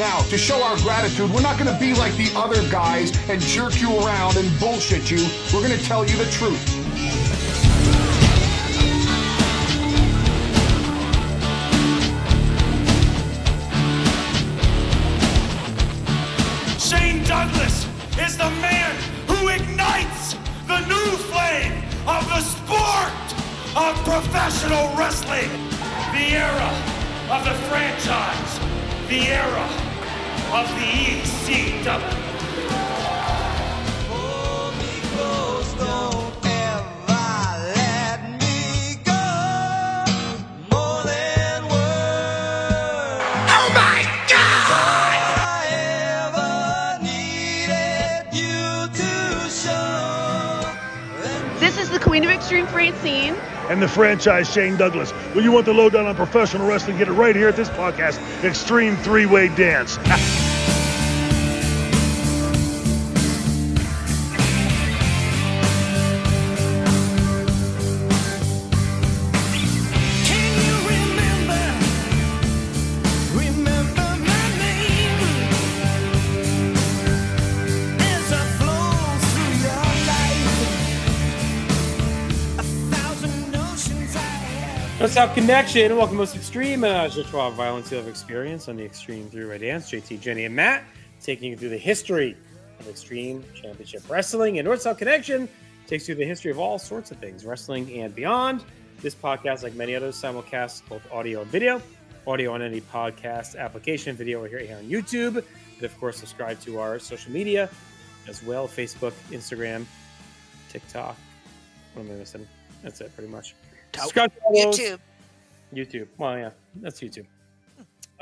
Now, to show our gratitude, we're not going to be like the other guys and jerk you around and bullshit you. We're going to tell you the truth. Shane Douglas is the man who ignites the new flame of the sport of professional wrestling. The era of the franchise. The era of the ECW. Queen of Extreme, Francine. And the franchise, Shane Douglas. Well, you want the lowdown on professional wrestling, get it right here at this podcast, Extreme Three-Way Dance. What's up, Connection? And welcome to the most extreme Joshua violence you'll have experienced on the Extreme Three-Way Dance. JT, Jenny, and Matt taking you through the history of Extreme Championship Wrestling. And North-South Connection takes you through the history of all sorts of things, wrestling and beyond. This podcast, like many others, simulcasts both audio and video. Audio on any podcast application, video right here on YouTube. And, of course, subscribe to our social media as well, Facebook, Instagram, TikTok. What am I missing? That's it, pretty much. YouTube. Well, yeah, that's YouTube.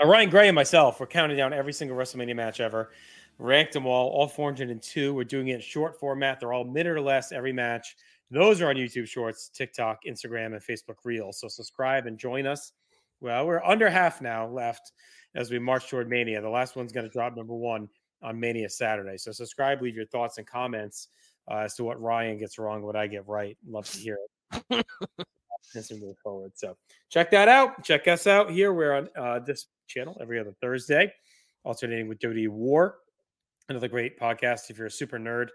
Ryan Gray and myself, we're counting down every single WrestleMania match ever. Ranked them all 402. We're doing it in short format. They're all minute or less every match. Those are on YouTube Shorts, TikTok, Instagram, and Facebook Reels. So subscribe and join us. Well, we're under half now left as we march toward Mania. The last one's going to drop number one on Mania Saturday. So subscribe, leave your thoughts and comments as to what Ryan gets wrong, what I get right. Love to hear it. As we move forward, so check that out. Check us out here. We're on this channel every other Thursday, alternating with WWE War, another great podcast. If you're a super nerd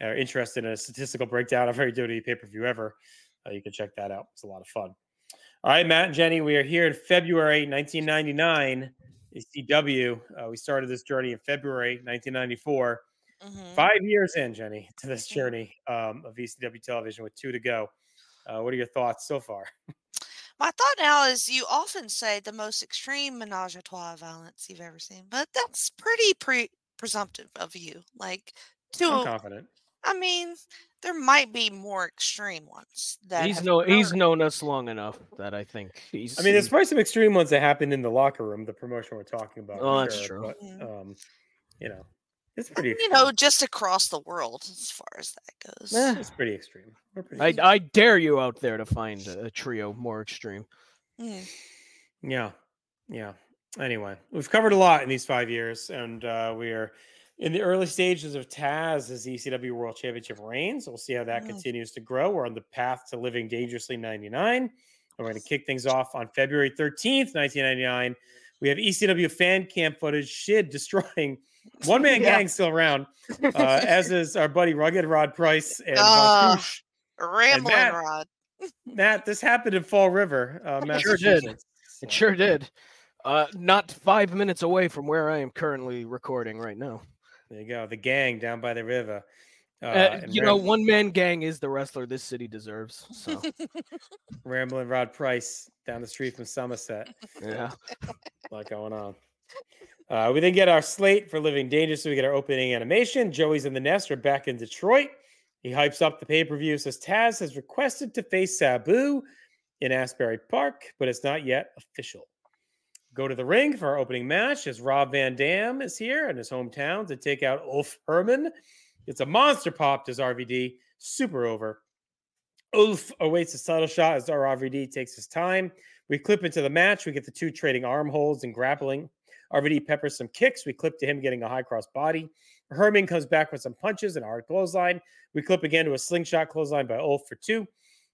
or interested in a statistical breakdown of every WWE pay-per-view ever, you can check that out. It's a lot of fun. All right, Matt and Jenny, we are here in February 1999. ECW. We started this journey in February 1994. Mm-hmm. 5 years in, Jenny, to this journey of ECW television with two to go. What are your thoughts so far? My thought now is you often say the most extreme menage a trois violence you've ever seen, but that's pretty presumptive of you. Like, I'm confident. I mean, there might be more extreme ones. He's known us long enough that I think he's. I mean, there's probably some extreme ones that happened in the locker room, the promotion we're talking about. Oh, that's true. But, you know, it's pretty extreme. You know, just across the world as far as that goes. It's pretty extreme. I dare you out there to find a trio more extreme. Yeah. Anyway, we've covered a lot in these 5 years, and we are in the early stages of Taz's ECW World Championship reign. So we'll see how that continues to grow. We're on the path to living dangerously 99. And we're going to kick things off on February 13th, 1999. We have ECW fan cam footage, Sid destroying one-man gang still around, as is our buddy Rugged Rod Price and Rambling and Rod. Matt, this happened in Fall River. It sure did. Not 5 minutes away from where I am currently recording right now. There you go. The gang down by the river. One-man gang is the wrestler this city deserves. So. Rambling Rod Price down the street from Somerset. Yeah. A lot going on. We then get our slate for Living Dangerous. So we get our opening animation. Joey's in the Nest. We're back in Detroit. He hypes up the pay-per-view. Says Taz has requested to face Sabu in Asbury Park, but it's not yet official. Go to the ring for our opening match as Rob Van Dam is here in his hometown to take out Ulf Herman. It's a monster pop to RVD. Super over. Ulf awaits a subtle shot as RVD takes his time. We clip into the match. We get the two trading arm holds and grappling. RVD peppers some kicks. We clip to him getting a high cross body. Herman comes back with some punches and a hard clothesline. We clip again to a slingshot clothesline by Ulf for two.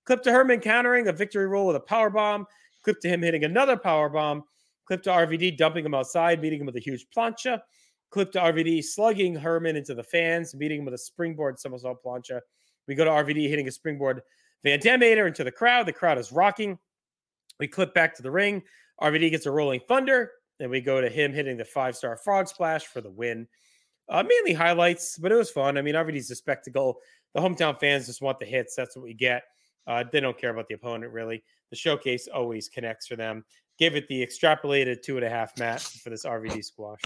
Clip to Herman countering a victory roll with a powerbomb. Clip to him hitting another powerbomb. Clip to RVD, dumping him outside, beating him with a huge plancha. Clip to RVD, slugging Herman into the fans, beating him with a springboard somersault plancha. We go to RVD hitting a springboard Van Damator into the crowd. The crowd is rocking. We clip back to the ring. RVD gets a rolling thunder. Then we go to him hitting the 5-star frog splash for the win. Mainly highlights, but it was fun. I mean, RVD's a spectacle. The hometown fans just want the hits. That's what we get. They don't care about the opponent, really. The showcase always connects for them. Give it the extrapolated 2.5 Matt for this RVD squash.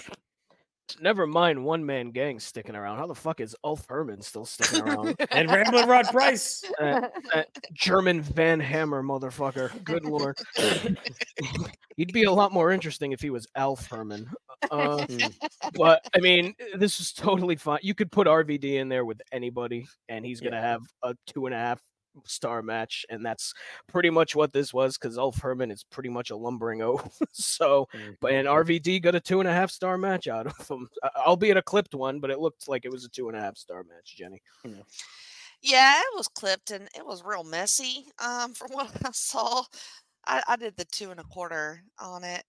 Never mind one man gang sticking around. How the fuck is Ulf Herman still sticking around? And Ramblin' Rod Price. That German Van Hammer motherfucker. Good lord. He'd be a lot more interesting if he was Alf Herman. But I mean, this is totally fine. You could put RVD in there with anybody, and he's gonna have a 2.5-star match, and that's pretty much what this was, because Ulf Herman is pretty much a lumbering O. So, but an RVD got a 2.5-star match out of him, albeit a clipped one, but it looked like it was a 2.5-star match, Jenny. Yeah, it was clipped and it was real messy. From what I saw, I did the 2.25 on it.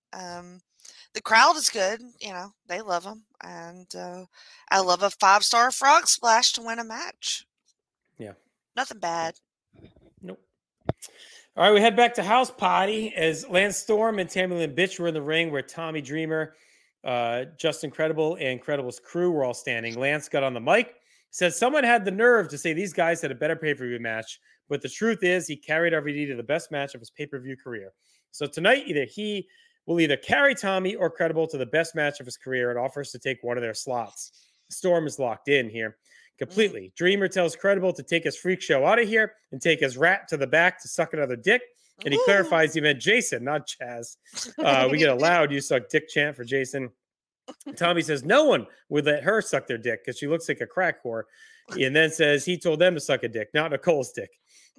The crowd is good, you know, they love him, and I love a 5-star frog splash to win a match. Yeah, nothing bad. Nope. All right, we head back to House Party as Lance Storm and Tammy Lynn Bytch were in the ring, where Tommy Dreamer, Justin Credible, and Credible's crew were all standing. Lance got on the mic, said someone had the nerve to say these guys had a better pay-per-view match, but the truth is he carried RVD to the best match of his pay-per-view career. So tonight, he will either carry Tommy or Credible to the best match of his career and offers to take one of their slots. Storm is locked in here. Completely. Dreamer tells Credible to take his freak show out of here and take his rat to the back to suck another dick. And he clarifies he meant Jason, not Chaz. We get a loud "you suck dick" chant for Jason. Tommy says no one would let her suck their dick because she looks like a crack whore. And then says he told them to suck a dick, not Nicole's dick.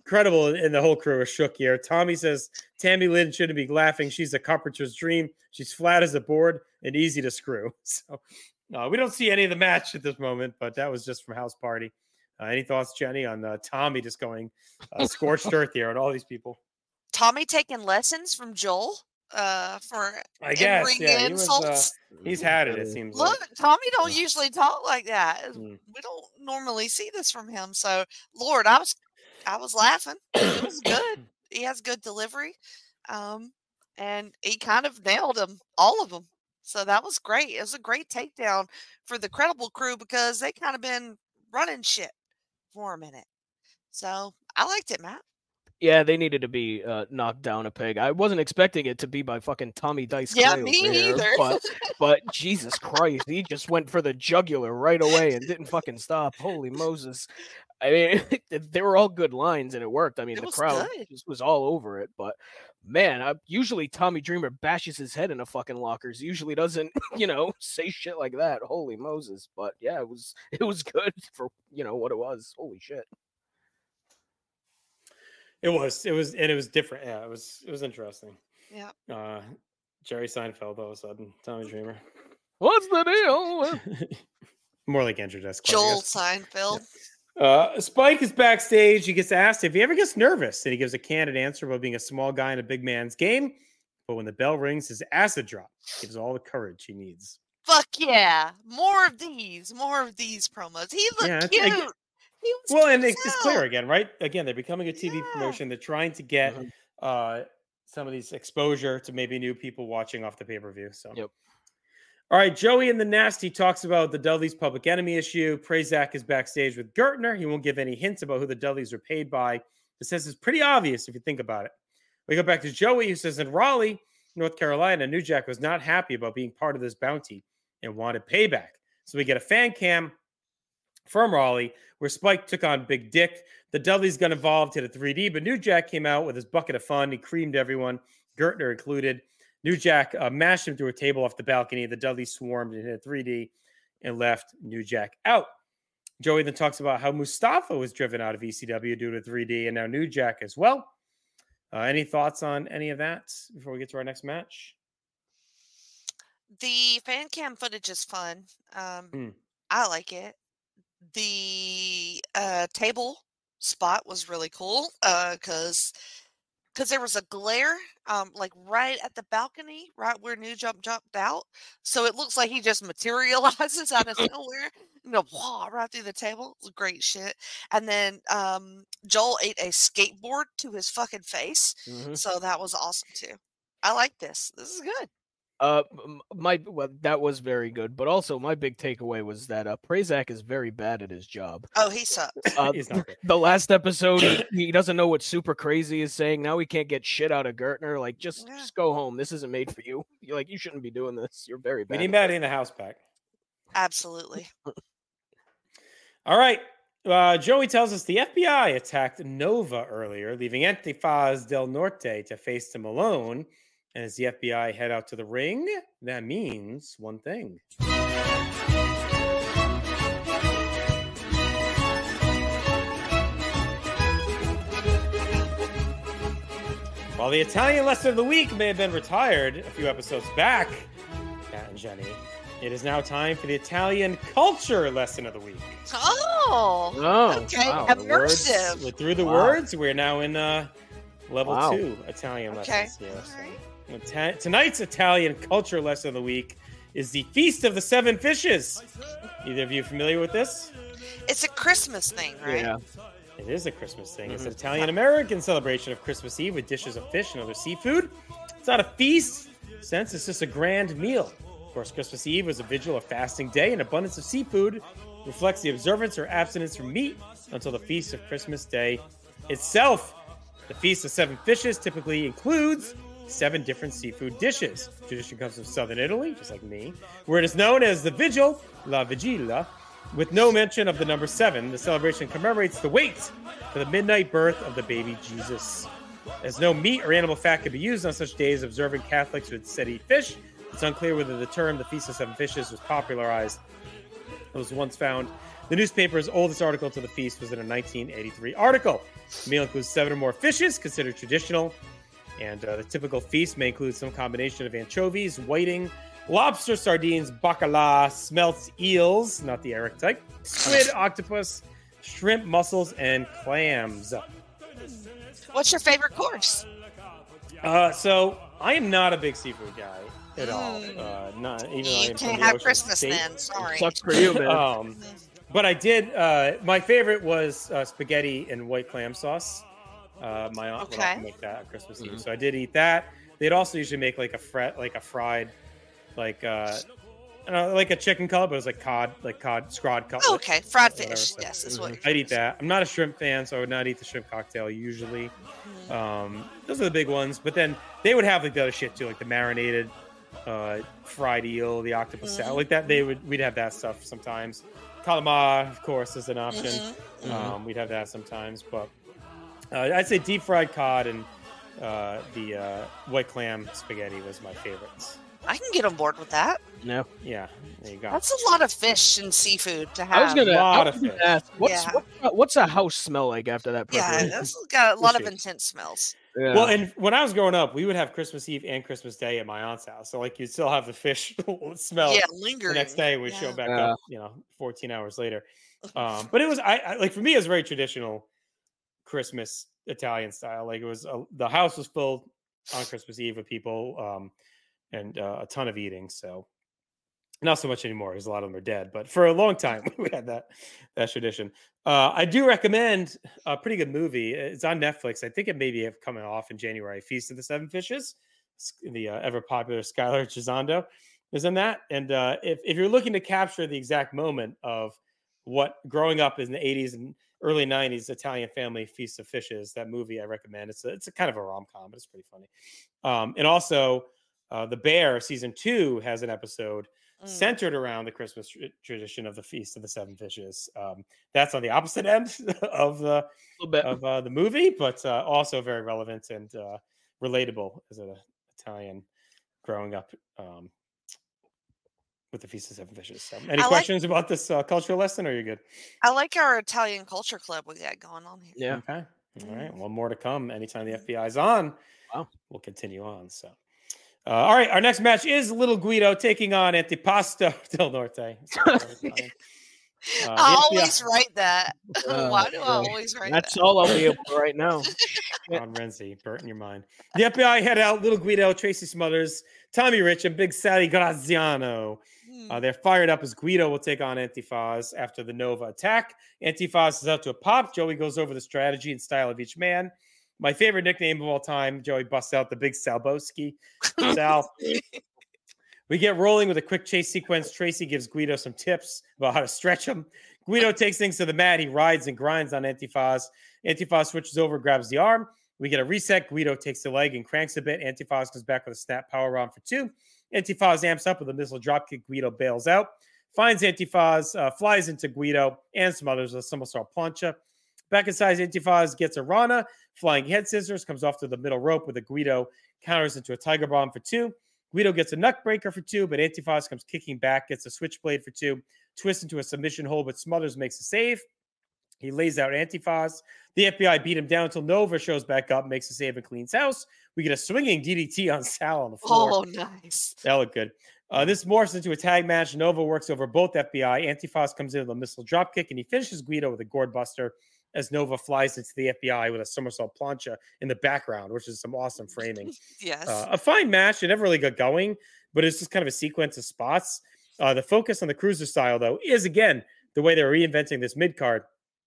Credible and the whole crew are shook here. Tommy says Tammy Lynn shouldn't be laughing. She's a carpenter's dream. She's flat as a board and easy to screw. So... we don't see any of the match at this moment, but that was just from House Party. Any thoughts, Jenny, on Tommy just going scorched earth here and all these people? Tommy taking lessons from Joel for in-ring insults. He's had it seems. Look, Tommy don't usually talk like that. We don't normally see this from him. So, Lord, I was laughing. It was good. He has good delivery, and he kind of nailed them, all of them. So that was great. It was a great takedown for the Credible crew because they kind of been running shit for a minute. So I liked it, Matt. Yeah, they needed to be knocked down a peg. I wasn't expecting it to be by fucking Tommy Dice. Yeah, Clay me neither. But Jesus Christ, he just went for the jugular right away and didn't fucking stop. Holy Moses. I mean, they were all good lines and it worked. I mean, the crowd just was all over it, but man, usually Tommy Dreamer bashes his head in a fucking lockers. He usually doesn't, say shit like that. Holy Moses. But yeah, it was good for, what it was. Holy shit. It was, and it was different. Yeah. It was interesting. Yeah. Jerry Seinfeld all of a sudden, Tommy Dreamer. What's the deal? More like Andrew Desk. Joel Seinfeld. Yeah. Spike is backstage. He gets asked if he ever gets nervous, and he gives a candid answer about being a small guy in a big man's game. But when the bell rings, his acid drop gives all the courage he needs. Fuck yeah. More of these promos. He looked cute. And it's clear again, right? Again, they're becoming a TV promotion. They're trying to get some of these exposure to maybe new people watching off the pay-per-view. So yep. All right, Joey and the Nasty talks about the Dudleys' Public Enemy issue. Prazak is backstage with Gertner. He won't give any hints about who the Dudleys are paid by. It says it's pretty obvious if you think about it. We go back to Joey, who says in Raleigh, North Carolina, New Jack was not happy about being part of this bounty and wanted payback. So we get a fan cam from Raleigh where Spike took on Big Dick. The Dudleys got involved, hit a 3D, but New Jack came out with his bucket of fun. He creamed everyone, Gertner included. New Jack mashed him through a table off the balcony. The Dudley swarmed and hit a 3D and left New Jack out. Joey then talks about how Mustafa was driven out of ECW due to 3D and now New Jack as well. Any thoughts on any of that before we get to our next match? The fan cam footage is fun. I like it. The table spot was really cool because because there was a glare, like right at the balcony, right where New Jack jumped out. So it looks like he just materializes out of nowhere, you know, wah, right through the table. It was great shit. And then Joel ate a skateboard to his fucking face. Mm-hmm. So that was awesome too. I like this. This is good. Well, that was very good, but also my big takeaway was that Prazak is very bad at his job. Oh, he sucks. He's not good. The last episode, he doesn't know what Super Crazy is saying. Now he can't get shit out of Gertner. Like, just go home. This isn't made for you. You're like, you shouldn't be doing this. You're very bad. We need Matt in the house back. Absolutely. All right. Joey tells us the FBI attacked Nova earlier, leaving Antifaz del Norte to face them alone. And as the FBI head out to the ring, that means one thing. While the Italian Lesson of the Week may have been retired a few episodes back, Matt and Jenny, it is now time for the Italian Culture Lesson of the Week. Oh, okay. Wow. Immersive. We're through the words. We're now in level 2 Italian lessons. Okay. Yes. All right. Tonight's Italian Culture Lesson of the Week is the Feast of the Seven Fishes. Either of you familiar with this? It's a Christmas thing, right? Yeah. It is a Christmas thing. Mm-hmm. It's an Italian-American celebration of Christmas Eve with dishes of fish and other seafood. It's not a feast, since it's just a grand meal. Of course, Christmas Eve was a vigil, a fasting day, and abundance of seafood reflects the observance or abstinence from meat until the Feast of Christmas Day itself. The Feast of Seven Fishes typically includes 7 different seafood dishes. Tradition comes from southern Italy, just like me, where it is known as the Vigil, La Vigilia, with no mention of the number 7. The celebration commemorates the wait for the midnight birth of the baby Jesus. As no meat or animal fat can be used on such days, observant Catholics would instead eat fish. It's unclear whether the term the Feast of Seven Fishes was popularized. It was once found. The newspaper's oldest article to the feast was in a 1983 article. The meal includes 7 or more fishes, considered traditional. And the typical feast may include some combination of anchovies, whiting, lobster, sardines, bacala, smelts, eels, not the Eric type, squid, octopus, shrimp, mussels, and clams. What's your favorite course? So I am not a big seafood guy at all. Not even you can't have Christmas then. Sorry. It sucks for you, man. But I did. My favorite was spaghetti and white clam sauce. My aunt would often make that on Christmas Eve, so I did eat that. They'd also usually make like a fried, a chicken cod, but it was like cod, scrod cod. Oh, okay, fried fish. Yes, that's what. I'd eat that. I'm not a shrimp fan, so I would not eat the shrimp cocktail usually. Those are the big ones, but then they would have like the other shit too, like the marinated fried eel, the octopus salad, like that. We'd have that stuff sometimes. Calamari, of course, is an option. We'd have that sometimes, but. I'd say deep fried cod and the white clam spaghetti was my favorites. I can get on board with that. No, yeah, there you go. That's a lot of fish and seafood to have. I was gonna ask, what's a house smell like after that? Yeah, that's got a lot of intense smells. Yeah. Well, and when I was growing up, we would have Christmas Eve and Christmas Day at my aunt's house. So, like, you'd still have the fish smell. Yeah, lingering. The next day, we show back up, 14 hours later. But it was, I like for me, it was very traditional. Christmas Italian style, like it was the house was filled on Christmas Eve with people and a ton of eating. So not so much anymore because a lot of them are dead, but for a long time we had that tradition. I do recommend a pretty good movie. It's on Netflix. I think it maybe have coming off in January. Feast of the Seven Fishes. The ever popular Skylar Gisondo is in that. And if you're looking to capture the exact moment of what growing up in the 80s and early 90s Italian family Feast of Fishes, that movie I recommend. It's a kind of a rom-com, but it's pretty funny. And also The Bear season 2 has an episode centered around the Christmas tradition of the Feast of the Seven Fishes. That's on the opposite end of the movie, but also very relevant and relatable as an Italian growing up with the Feast of Seven Fishes. So, any questions about this cultural lesson, or are you good? I like our Italian culture club we got going on here. Yeah. Okay. All right. Well, more to come. Anytime the FBI's on, we'll continue on. So, all right. Our next match is Little Guido taking on Antifaz del Norte. I always write that. Why do I always write that? That's all I'll be able to write now. Ron Renzi, burnt in your mind. The FBI head out Little Guido, Tracy Smothers, Tommy Rich, and Big Sally Graziano. They're fired up as Guido will take on Antifaz after the Nova attack. Antifaz is out to a pop. Joey goes over the strategy and style of each man. My favorite nickname of all time, Joey busts out the Big Salbowski. Sal. We get rolling with a quick chase sequence. Tracy gives Guido some tips about how to stretch him. Guido takes things to the mat. He rides and grinds on Antifaz. Antifaz switches over, grabs the arm. We get a reset. Guido takes the leg and cranks a bit. Antifaz comes back with a snap powerbomb for two. Antifaz amps up with a missile dropkick. Guido bails out. Finds Antifaz, flies into Guido, and some others with a somersault plancha. Back inside, Antifaz gets a Rana. Flying head scissors. Comes off to the middle rope with a Guido. Counters into a Tiger Bomb for two. Guido gets a Nut Breaker for two, but Antifaz comes kicking back, gets a Switchblade for two, twists into a submission hold, but Smothers makes a save. He lays out Antifaz. The FBI beat him down until Nova shows back up, makes a save, and cleans house. We get a swinging DDT on Sal on the floor. Oh, nice. That looked good. This morphs into a tag match. Nova works over both FBI. Antifaz comes in with a missile dropkick, and he finishes Guido with a Gourd Buster as Nova flies into the FBI with a somersault plancha in the background, which is some awesome framing. Yes. A fine match. It never really got going, but it's just kind of a sequence of spots. The focus on the cruiser style, though, is, again, the way they're reinventing this mid-card.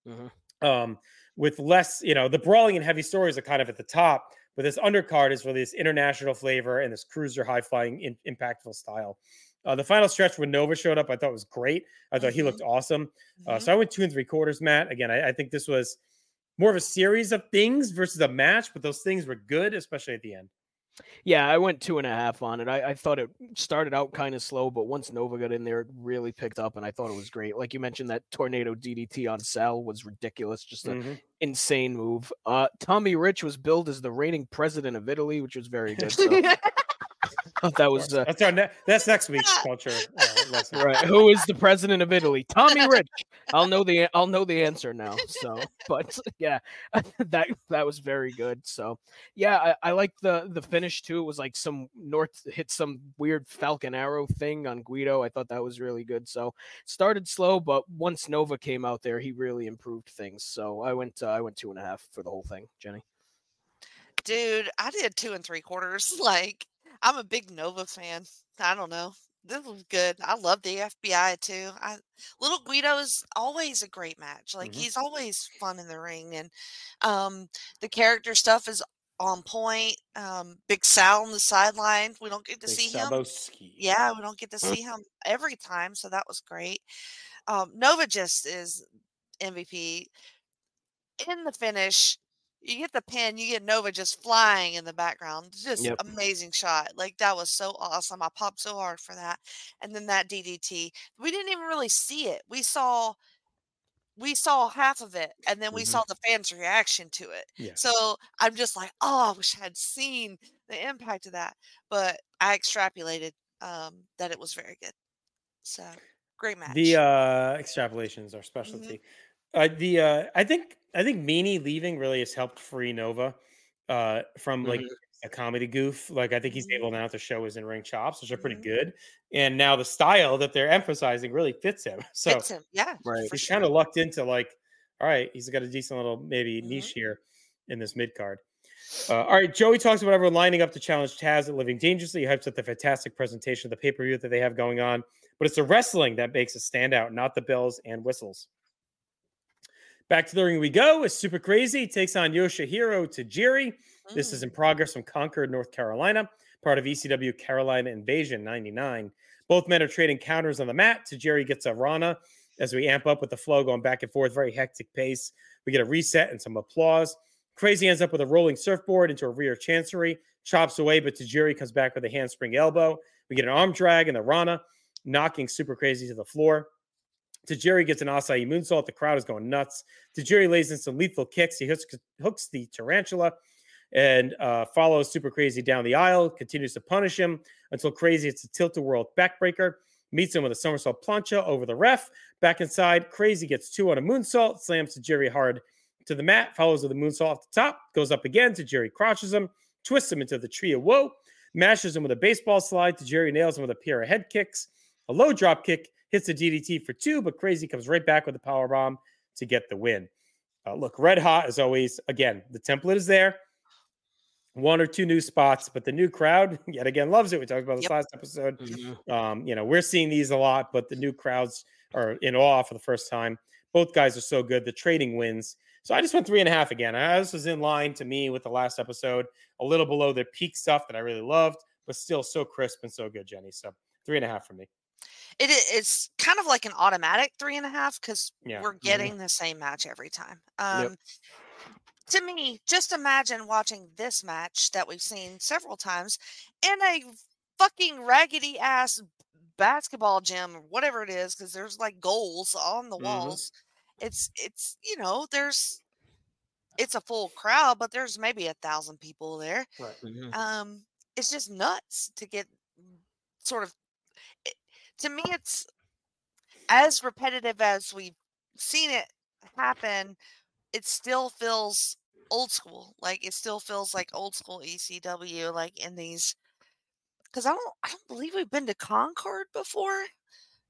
Mm-hmm. With less, the brawling and heavy stories are kind of at the top, but this undercard is really this international flavor and this cruiser high-flying impactful style. The final stretch when Nova showed up, I thought was great. I thought he looked awesome. So I went 2 3/4, Matt. Again, I think this was more of a series of things versus a match, but those things were good, especially at the end. Yeah, I went 2.5 on it. I thought it started out kind of slow, but once Nova got in there, it really picked up, and I thought it was great. Like you mentioned, that tornado DDT on Sal was ridiculous. Just an insane move. Tommy Rich was billed as the reigning president of Italy, which was very good. So. That was that's next week's culture lesson. Right. Who is the president of Italy? Tommy Rich. I'll know the answer now. So, but yeah, that was very good. So, yeah, I like the finish too. It was like some North hit some weird Falcon Arrow thing on Guido. I thought that was really good. So, started slow, but once Nova came out there, he really improved things. So, I went 2.5 for the whole thing. Jenny. Dude, I did 2 3/4. Like, I'm a big Nova fan. I don't know. This was good. I love the FBI too. Little Guido is always a great match. Like he's always fun in the ring, and the character stuff is on point. Big Sal on the sideline. We don't get to see him. Yeah, we don't get to see him every time, so that was great. Nova just is MVP. In the finish, you get the pin, you get Nova just flying in the background. Just amazing shot. Like, that was so awesome. I popped so hard for that. And then that DDT. We didn't even really see it. We saw half of it, and then we saw the fans' reaction to it. Yeah. So I'm just like, oh, I wish I had seen the impact of that. But I extrapolated that it was very good. So, great match. The extrapolations are specialty. I think Meanie leaving really has helped free Nova from like a comedy goof. Like, I think he's able now to show his in-ring chops, which are pretty good. And now the style that they're emphasizing really fits him. So fits him. Yeah, right. He's kind of lucked into, like, all right, he's got a decent little maybe niche here in this mid card. All right, Joey talks about everyone lining up to challenge Taz at Living Dangerously. He hypes up the fantastic presentation of the pay-per-view that they have going on. But it's the wrestling that makes it stand out, not the bells and whistles. Back to the ring we go as Super Crazy takes on Yoshihiro Tajiri. This is in progress from Concord, North Carolina, part of ECW Carolina Invasion 99. Both men are trading counters on the mat. Tajiri gets a Rana as we amp up with the flow going back and forth, very hectic pace. We get a reset and some applause. Crazy ends up with a rolling surfboard into a rear chancery, chops away, but Tajiri comes back with a handspring elbow. We get an arm drag and the Rana, knocking Super Crazy to the floor. Tajiri gets an acai moonsault. The crowd is going nuts. Tajiri lays in some lethal kicks. He hooks the tarantula and follows Super Crazy down the aisle, continues to punish him until Crazy hits a tilt-a-whirl backbreaker, meets him with a somersault plancha over the ref. Back inside, Crazy gets two on a moonsault, slams Tajiri hard to the mat, follows with a moonsault off the top, goes up again. Tajiri crotches him, twists him into the tree of woe, mashes him with a baseball slide. Tajiri nails him with a pair of head kicks, a low drop kick, hits a DDT for two, but Crazy comes right back with a powerbomb to get the win. Look, red hot as always. Again, the template is there. One or two new spots, but the new crowd yet again loves it. We talked about this last episode. Mm-hmm. We're seeing these a lot, but the new crowds are in awe for the first time. Both guys are so good. The trading wins. So I just went 3.5 again. This was in line to me with the last episode, a little below their peak stuff that I really loved, but still so crisp and so good, Jenny. So 3.5 for me. It's kind of like an automatic 3.5 because we're getting the same match every time. To me, just imagine watching this match that we've seen several times in a fucking raggedy ass basketball gym or whatever it is, because there's like goals on the walls. It's it's a full crowd, but there's maybe 1,000 people there. Right. It's just nuts to get sort of. To me, it's as repetitive as we've seen it happen. It still feels old school. Like it still feels like old school ECW, like in these, because I don't believe we've been to Concord before.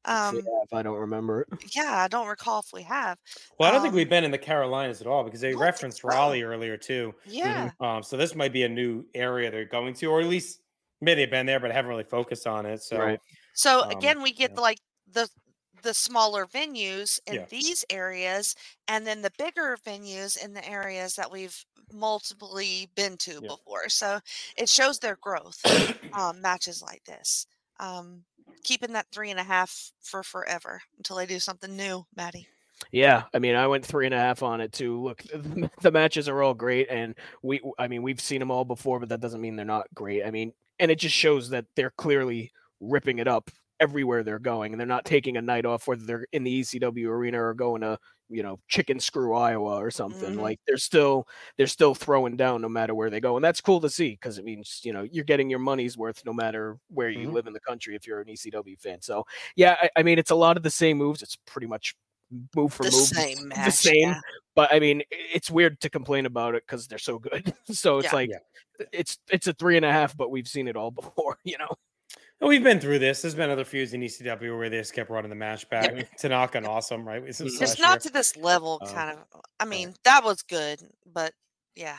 If I don't remember it. Yeah, I don't recall if we have. Well, I don't think we've been in the Carolinas at all because they referenced Raleigh earlier too. Yeah. So this might be a new area they're going to, or at least maybe they've been there, but I haven't really focused on it. So, so again, we get like the smaller venues in these areas, and then the bigger venues in the areas that we've multiply been to before. So it shows their growth, matches like this. Keeping that 3.5 for forever until they do something new, Maddie. Yeah, I mean, I went 3.5 on it too. Look, the matches are all great, and we've seen them all before, but that doesn't mean they're not great. I mean, and it just shows that they're clearly ripping it up everywhere they're going, and they're not taking a night off, whether they're in the ECW arena or going to, Chicken Screw, Iowa or something. Like they're still throwing down no matter where they go. And that's cool to see, because it means, you're getting your money's worth no matter where you live in the country, if you're an ECW fan. So yeah, I mean, it's a lot of the same moves. It's pretty much move for the move. Same match, the same. Yeah. But I mean, it's weird to complain about it because they're so good. So it's it's a 3.5, but we've seen it all before, And we've been through this. There's been other feuds in ECW where they just kept running the match back. Tanaka and Awesome, right? Just not to this level, kind of. I mean, that was good, but yeah.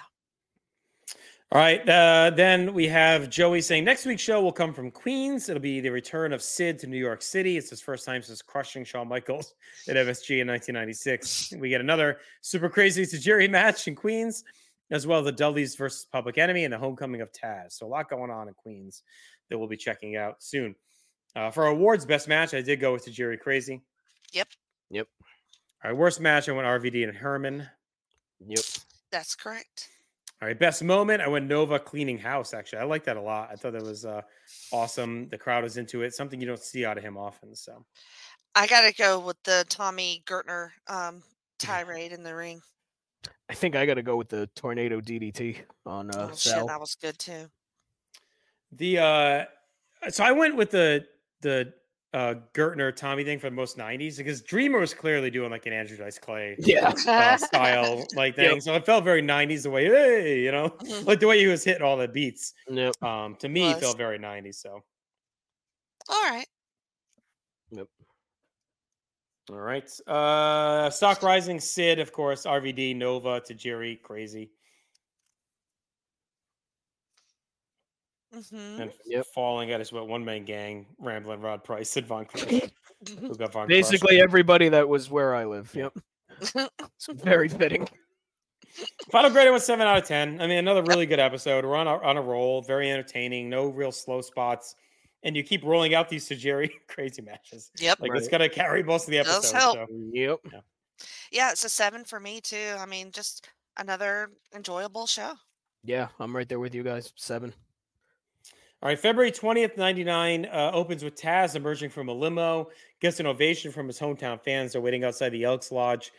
All right. Then we have Joey saying, next week's show will come from Queens. It'll be the return of Sid to New York City. It's his first time since crushing Shawn Michaels at MSG in 1996. We get another Super Crazy Tajiri match in Queens, as well as the Dudleys versus Public Enemy and the homecoming of Taz. So a lot going on in Queens that we'll be checking out soon. For awards best match, I did go with Tajiri Crazy. Yep. All right, worst match, I went RVD and Herman. Yep. That's correct. All right, best moment, I went Nova cleaning house, actually. I like that a lot. I thought that was awesome. The crowd was into it. Something you don't see out of him often. So I got to go with the Tommy Gertner tirade in the ring. I think I got to go with the tornado DDT on Sal. Shit, that was good too. So I went with the Gertner Tommy thing for the most 90s because Dreamer was clearly doing like an Andrew Dice Clay style like thing. Yep. So it felt very 90s the way, hey, like the way he was hitting all the beats. Yep. To me, it felt very 90s. So, all right. Yep. All right. Stock Rising, Sid, of course, RVD, Nova, Tajiri, Crazy. And falling at us with One Man Gang, Ramblin' Rod Price, Sid Von Crush. Basically everybody that was where I live. Yep. It's very fitting. Final grade was 7 out of 10. I mean, another really good episode. We're on a roll, very entertaining, no real slow spots. And you keep rolling out these Tajiri Crazy matches. Yep. Like it's gonna carry most of the episode. Does help. So. Yep. Yeah, it's a 7 for me too. I mean, just another enjoyable show. Yeah, I'm right there with you guys. 7. All right, February 20th, 99, opens with Taz emerging from a limo, gets an ovation from his hometown fans. They're waiting outside the Elks Lodge.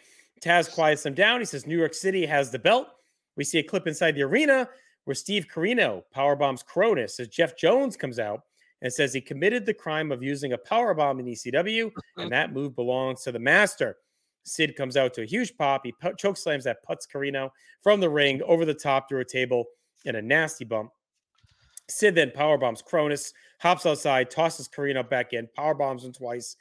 Taz quiets them down. He says, New York City has the belt. We see a clip inside the arena where Steve Corino powerbombs Cronus as Jeff Jones comes out and says he committed the crime of using a powerbomb in ECW, and that move belongs to the master. Sid comes out to a huge pop. He chokeslams that putts Corino from the ring over the top through a table and a nasty bump. Sid then powerbombs Cronus, hops outside, tosses Corino back in, powerbombs him twice.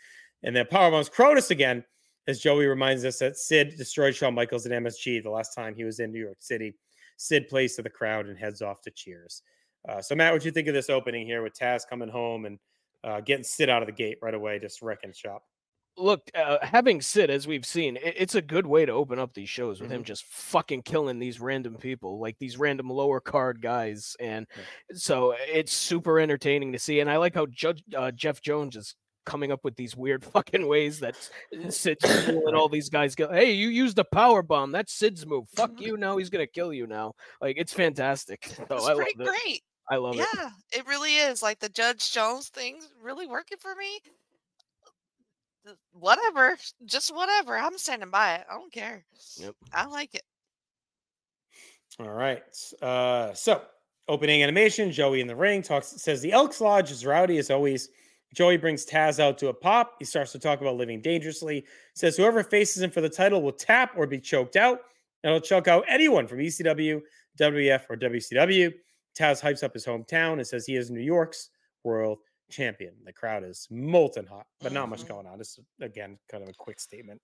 and then powerbombs Cronus again, as Joey reminds us that Sid destroyed Shawn Michaels in MSG the last time he was in New York City. Sid plays to the crowd and heads off to cheers. So, Matt, what do you think of this opening here with Taz coming home and getting Sid out of the gate right away, just wrecking shop? Look, having Sid, as we've seen, it's a good way to open up these shows with him just fucking killing these random people, like these random lower card guys. And so it's super entertaining to see. And I like how Jeff Jones is coming up with these weird fucking ways that Sid's and all these guys go, hey, you used a power bomb. That's Sid's move. Fuck you. Now he's going to kill you now. Like, it's fantastic. So it's great. I love it. Yeah, it really is. Like, the Judge Jones thing's really working for me. Whatever, just whatever. I'm standing by it. I don't care. Yep. I like it. All right. So opening animation, Joey in the ring says the Elks Lodge is rowdy as always. Joey brings Taz out to a pop. He starts to talk about living dangerously. Says whoever faces him for the title will tap or be choked out, and he'll choke out anyone from ECW, WF, or WCW. Taz hypes up his hometown and says he is New York's world champion. The crowd is molten hot, but not much going on. This is, again, kind of a quick statement.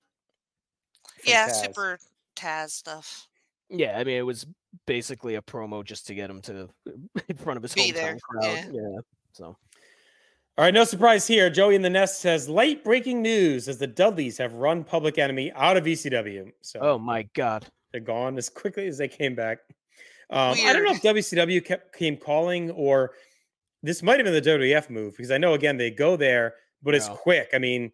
Yeah, Taz. Super Taz stuff. Yeah, I mean, it was basically a promo just to get him to in front of his hometown crowd. Yeah. So, all right, no surprise here. Joey in the Nest says late breaking news as the Dudleys have run Public Enemy out of ECW. So, oh my God, they're gone as quickly as they came back. I don't know if WCW came calling or. This might have been the WWF move because I know, again, they go there, but it's quick. I mean,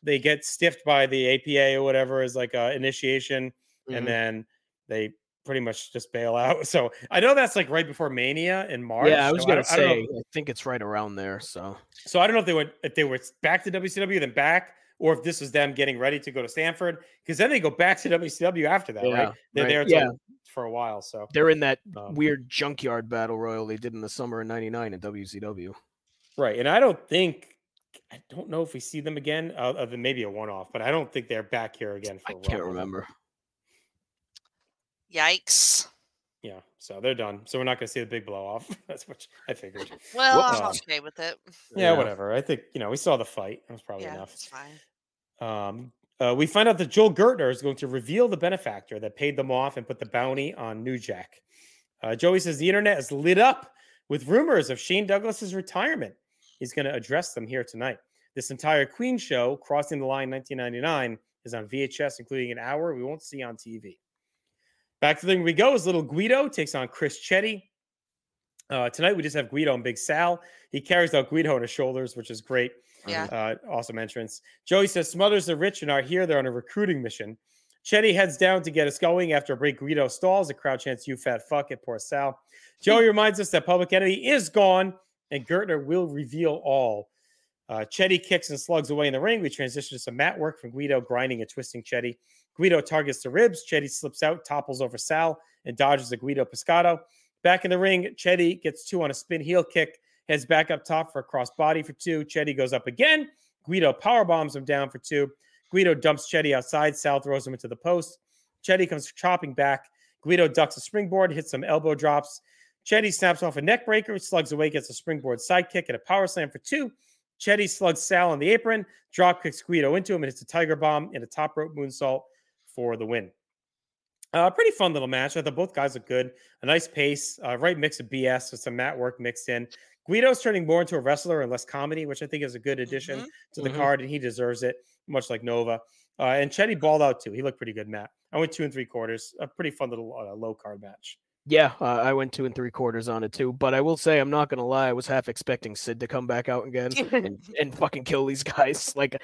they get stiffed by the APA or whatever as like an initiation, and then they pretty much just bail out. So I know that's like right before Mania in March. Yeah, I was going to say, I think it's right around there. So I don't know if they were back to WCW, then back, or if this was them getting ready to go to Stanford, because then they go back to WCW after that, right? They're there for a while. So they're in that weird junkyard battle royal they did in the summer of '99 at WCW. Right. And I don't know if we see them again, other than maybe a one-off, but I don't think they're back here again. I can't remember. Yikes. Yeah. So they're done. So we're not going to see the big blow off. That's what I figured. Well, I'm okay with it. Yeah, whatever. I think, we saw the fight. That was probably enough. That's fine. We find out that Joel Gertner is going to reveal the benefactor that paid them off and put the bounty on New Jack. Joey says the internet is lit up with rumors of Shane Douglas's retirement. He's going to address them here tonight. This entire Queen show, Crossing the Line 1999, is on VHS, including an hour we won't see on TV. Back to the thing we go as Little Guido takes on Chris Chetty. Tonight we just have Guido and Big Sal. He carries out Guido on his shoulders, which is great. Yeah. Awesome entrance. Joey says Smothers are rich and are here. They're on a recruiting mission. Chetty heads down to get us going. After a break, Guido stalls. A crowd chants, "You fat fuck at poor Sal." Joey reminds us that Public Enemy is gone and Gertner will reveal all. Chetty kicks and slugs away in the ring. We transition to some mat work from Guido grinding and twisting Chetty. Guido targets the ribs. Chetty slips out, topples over Sal, and dodges a Guido Pescado. Back in the ring, Chetty gets two on a spin heel kick. Heads back up top for a crossbody for two. Chetty goes up again. Guido powerbombs him down for two. Guido dumps Chetty outside. Sal throws him into the post. Chetty comes chopping back. Guido ducks a springboard, hits some elbow drops. Chetty snaps off a neck breaker, slugs away, gets a springboard sidekick and a power slam for two. Chetty slugs Sal on the apron, drop kicks Guido into him, and hits a tiger bomb and a top rope moonsault for the win. Pretty fun little match. I thought both guys look good. A nice pace, right mix of BS with some mat work mixed in. Guido's turning more into a wrestler and less comedy, which I think is a good addition to the card, and he deserves it, much like Nova. And Chetty balled out, too. He looked pretty good, Matt. I went 2 3/4. A pretty fun little low-card match. Yeah, I went 2 3/4 on it, too. But I will say, I'm not going to lie, I was half expecting Sid to come back out again and fucking kill these guys. Like,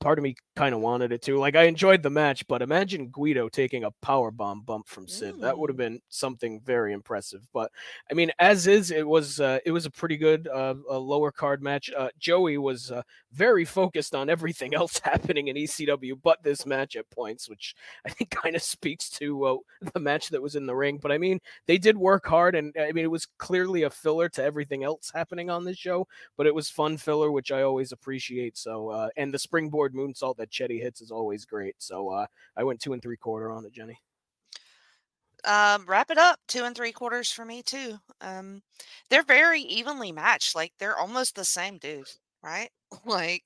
part of me kind of wanted it, too. Like, I enjoyed the match, but imagine Guido taking a powerbomb bump from Sid. That would have been something very impressive. But, I mean, as is, it was a pretty good lower-card match. Joey was very focused on everything else happening in ECW but this match at points, which I think kind of speaks to the match that was in the ring. But, I mean, they did work hard, and I mean, it was clearly a filler to everything else happening on this show, but it was fun filler, which I always appreciate. So, and the springboard moonsault that Chetty hits is always great. So, I went 2 3/4 on it, Jenny. Wrap it up 2 3/4 for me, too. They're very evenly matched, like, they're almost the same dude, right? like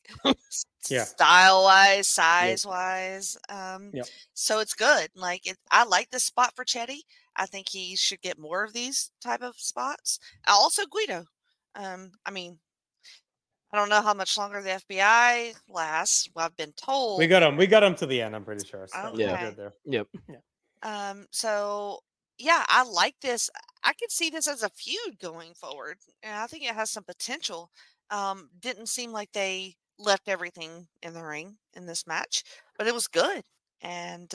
style wise, size wise. So it's good. Like I like this spot for Chetty. I think he should get more of these type of spots. Also Guido. I mean, I don't know how much longer the FBI lasts. Well, I've been told we got him to the end. I'm pretty sure. So okay. Good there. Yep. Yeah. So yeah, I like this. I could see this as a feud going forward, and I think it has some potential. Didn't seem like they left everything in the ring in this match, but it was good and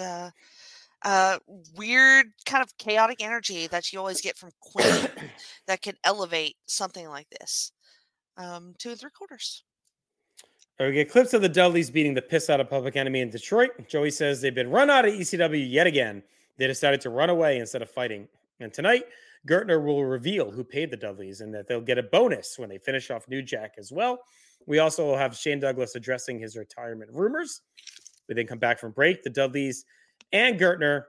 weird kind of chaotic energy that you always get from Queen that could elevate something like this. 2 3/4. We get clips of the Dudleys beating the piss out of Public Enemy in Detroit. Joey says they've been run out of ECW yet again. They decided to run away instead of fighting. And tonight, Gertner will reveal who paid the Dudleys and that they'll get a bonus when they finish off New Jack as well. We also will have Shane Douglas addressing his retirement rumors. We then come back from break. The Dudleys and Gertner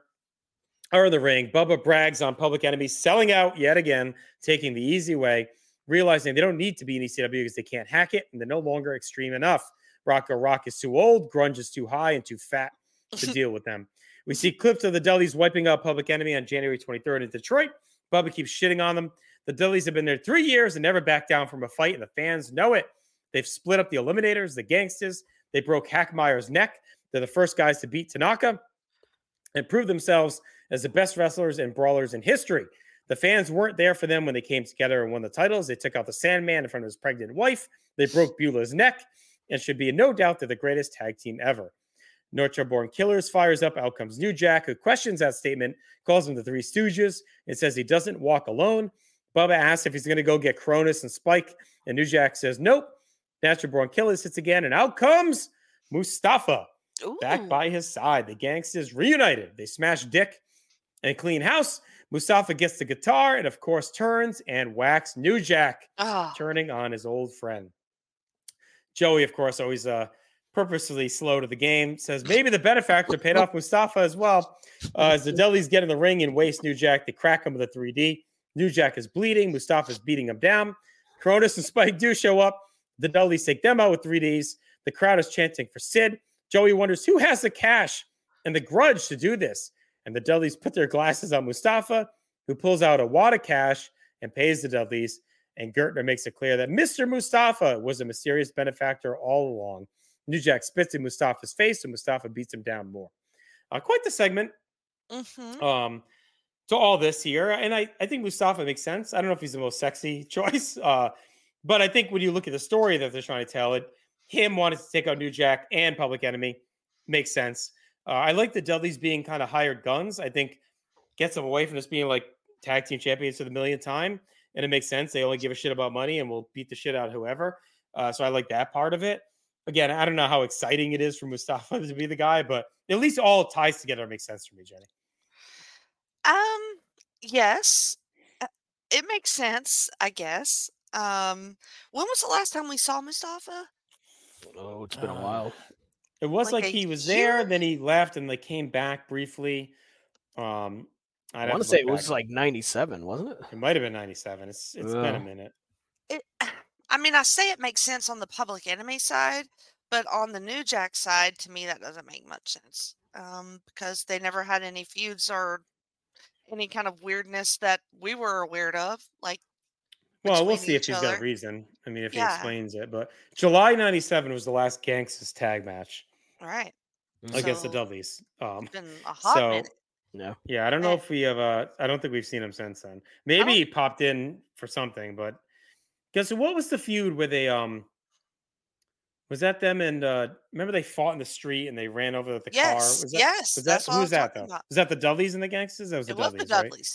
are in the ring. Bubba brags on Public Enemy selling out yet again, taking the easy way, realizing they don't need to be in ECW because they can't hack it and they're no longer extreme enough. Rock is too old, grunge is too high and too fat to deal with them. We see clips of the Dudleys wiping out Public Enemy on January 23rd in Detroit. Bubba keeps shitting on them. The Dudleys have been there 3 years and never backed down from a fight, and the fans know it. They've split up the Eliminators, the Gangsters. They broke Hackmeyer's neck. They're the first guys to beat Tanaka and prove themselves as the best wrestlers and brawlers in history. The fans weren't there for them when they came together and won the titles. They took out the Sandman in front of his pregnant wife. They broke Beulah's neck and should be in no doubt they're the greatest tag team ever. North Born Killers fires up. Out comes New Jack, who questions that statement, calls him the Three Stooges, and says he doesn't walk alone. Bubba asks if he's going to go get Cronus and Spike, and New Jack says nope. Natural Born Killers hits again, and out comes Mustafa. Ooh. Back by his side. The Gangsters reunited. They smash Dick and clean house. Mustafa gets the guitar and, of course, turns and whacks New Jack, turning on his old friend. Joey, of course, always purposely slow to the game, says maybe the benefactor paid off Mustafa as well. As the Dudleys get in the ring and waste New Jack, they crack him with a 3D. New Jack is bleeding. Mustafa's beating him down. Cronus and Spike do show up. The Dudleys take them out with 3Ds. The crowd is chanting for Sid. Joey wonders who has the cash and the grudge to do this. And the Dudleys put their glasses on Mustafa, who pulls out a wad of cash and pays the Dudleys. And Gertner makes it clear that Mr. Mustafa was a mysterious benefactor all along. New Jack spits in Mustafa's face, and Mustafa beats him down more. Quite the segment to all this here. And I think Mustafa makes sense. I don't know if he's the most sexy choice, but I think when you look at the story that they're trying to tell, him wanted to take out New Jack and Public Enemy makes sense. I like the Dudleys being kind of hired guns. I think gets them away from just being like tag team champions for the millionth time, and it makes sense. They only give a shit about money and will beat the shit out of whoever. So I like that part of it. Again, I don't know how exciting it is for Mustafa to be the guy, but at least all ties together makes sense for me, Jenny. Yes, it makes sense, I guess. When was the last time we saw Mustafa? Oh, it's been a while. It was like he was there, then he left and like came back briefly. I want to say it was like 97, wasn't it? It might have been 97. It's been a minute. I mean, I say it makes sense on the Public Enemy side, but on the New Jack side, to me, that doesn't make much sense because they never had any feuds or any kind of weirdness that we were aware of. Like, well, we'll see if he's got a reason. I mean, if he explains it, but July 97 was the last Gangsters tag match. All right. Against the Dudleys. It's been a hot minute. No. Yeah, I don't know if we have I don't think we've seen him since then. Maybe he popped in for something, but guess what was the feud where they was that them and remember they fought in the street and they ran over with the car? Was that who was that though? About. Was that the Dudleys and the Gangsters? That was the Dudleys,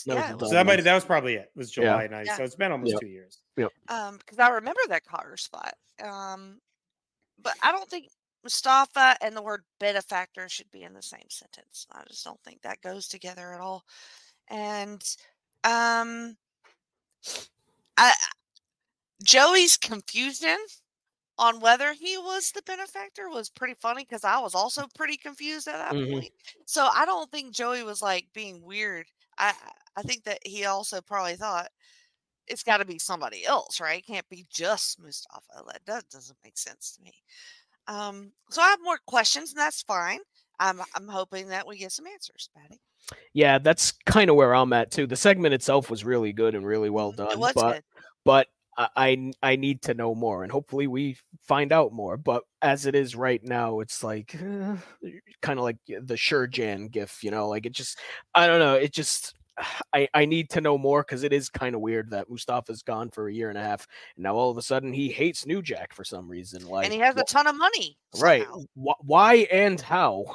right? So that was probably it. It was July 90. So it's been almost 2 years. Yep. Because I remember that car spot. But I don't think Mustafa and the word benefactor should be in the same sentence. I just don't think that goes together at all. And Joey's confusion on whether he was the benefactor was pretty funny because I was also pretty confused at that point. So I don't think Joey was like being weird. I think that he also probably thought it's got to be somebody else, right? It can't be just Mustafa. That doesn't make sense to me. So I have more questions, and that's fine. I'm hoping that we get some answers, Patty. Yeah, that's kind of where I'm at too. The segment itself was really good and really well done. It was good. But I need to know more, and hopefully we find out more. But as it is right now, it's like kind of like the Sure Jan gif, you know, like it just, I don't know. It just, I need to know more, because it is kind of weird that Mustafa's gone for a year and a half, and now all of a sudden he hates New Jack for some reason. Like, and he has a ton of money. Right. Why and how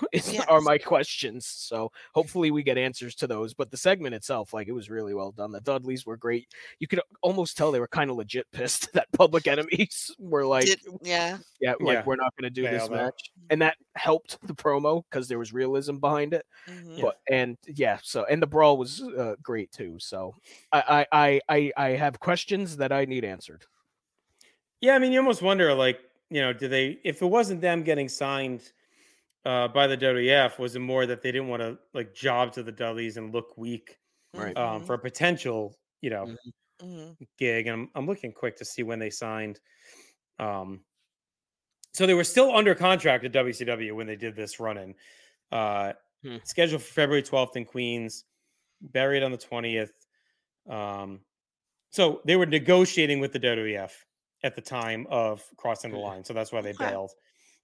are my questions. So hopefully we get answers to those. But the segment itself, like, it was really well done. The Dudleys were great. You could almost tell they were kind of legit pissed that Public Enemies were like, we're not going to do this match. And that helped the promo because there was realism behind it. Mm-hmm. And the brawl was great too. So I have questions that I need answered. Yeah, I mean, you almost wonder, like, you know, do they, if it wasn't them getting signed by the WWF, was it more that they didn't want to like job to the Dudleys and look weak for a potential, you know, gig? And I'm looking quick to see when they signed. So they were still under contract at WCW when they did this run-in. Scheduled for February 12th in Queens, buried on the 20th. So they were negotiating with the WWF at the time of crossing the line. So that's why they bailed.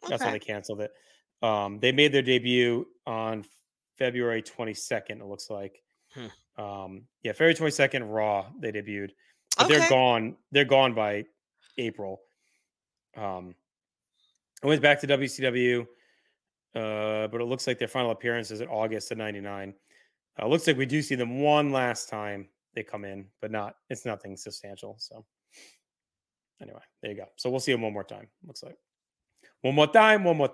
That's why they canceled it. They made their debut on February 22nd, it looks like. February 22nd, Raw, they debuted. But they're gone. They're gone by April. I went back to WCW, but it looks like their final appearance is in August of 99. Looks like we do see them one last time they come in, but not, it's nothing substantial, so. Anyway, there you go. So we'll see him one more time. Looks like one more time. All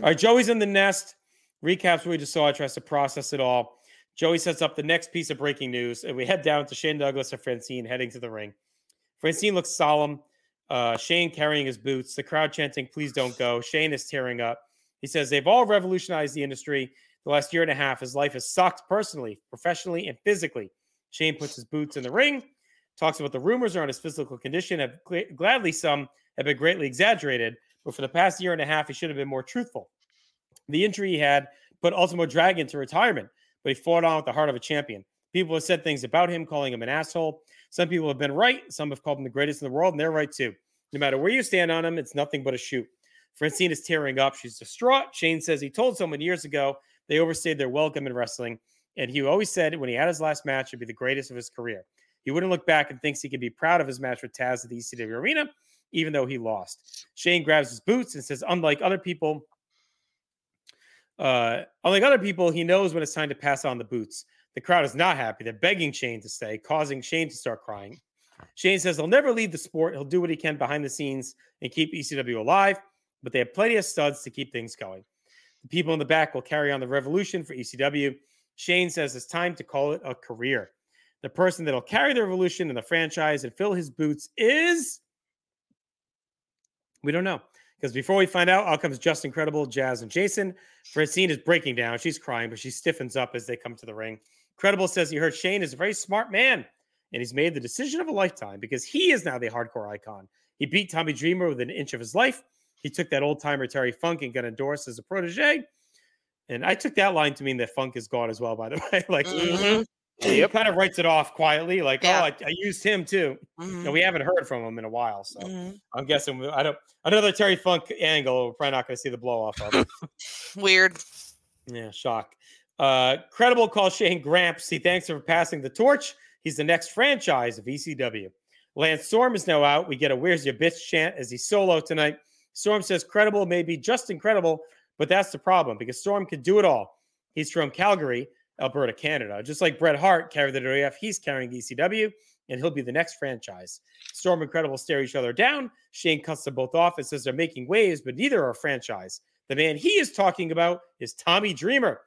right, Joey's in the nest. Recaps what we just saw. Tries to process it all. Joey sets up the next piece of breaking news, and we head down to Shane Douglas and Francine heading to the ring. Francine looks solemn. Shane carrying his boots. The crowd chanting, "Please don't go." Shane is tearing up. He says they've all revolutionized the industry. The last year and a half, his life has sucked personally, professionally, and physically. Shane puts his boots in the ring. Talks about the rumors around his physical condition. Some have been greatly exaggerated, but for the past year and a half, he should have been more truthful. The injury he had put Ultimo Dragon into retirement, but he fought on with the heart of a champion. People have said things about him, calling him an asshole. Some people have been right. Some have called him the greatest in the world, and they're right too. No matter where you stand on him, it's nothing but a shoot. Francine is tearing up. She's distraught. Shane says he told someone years ago they overstayed their welcome in wrestling, and he always said when he had his last match, it'd be the greatest of his career. He wouldn't look back and thinks he could be proud of his match with Taz at the ECW arena, even though he lost. Shane grabs his boots and says, unlike other people, he knows when it's time to pass on the boots. The crowd is not happy. They're begging Shane to stay, causing Shane to start crying. Shane says he'll never leave the sport. He'll do what he can behind the scenes and keep ECW alive, but they have plenty of studs to keep things going. The people in the back will carry on the revolution for ECW. Shane says it's time to call it a career. The person that'll carry the revolution in the franchise and fill his boots is, we don't know. Because before we find out, out comes Justin Credible, Jazz, and Jason. Francine is breaking down. She's crying, but she stiffens up as they come to the ring. Credible says he heard Shane is a very smart man, and he's made the decision of a lifetime because he is now the hardcore icon. He beat Tommy Dreamer within an inch of his life. He took that old-timer Terry Funk and got endorsed as a protege. And I took that line to mean that Funk is gone as well, by the way. He kind of writes it off quietly, I used him too. And we haven't heard from him in a while, so I'm guessing another Terry Funk angle. We're probably not going to see the blow off of it. Weird. Yeah, shock. Credible calls Shane Gramps. He thanks him for passing the torch. He's the next franchise of ECW. Lance Storm is now out. We get a "Where's Your Bitch" chant as he's solo tonight. Storm says Credible may be just incredible, but that's the problem because Storm can do it all. He's from Calgary, Alberta, Canada. Just like Bret Hart carried the WWF, he's carrying ECW, and he'll be the next franchise. Storm and Credible stare each other down. Shane cuts them both off and says they're making waves, but neither are a franchise. The man he is talking about is Tommy Dreamer.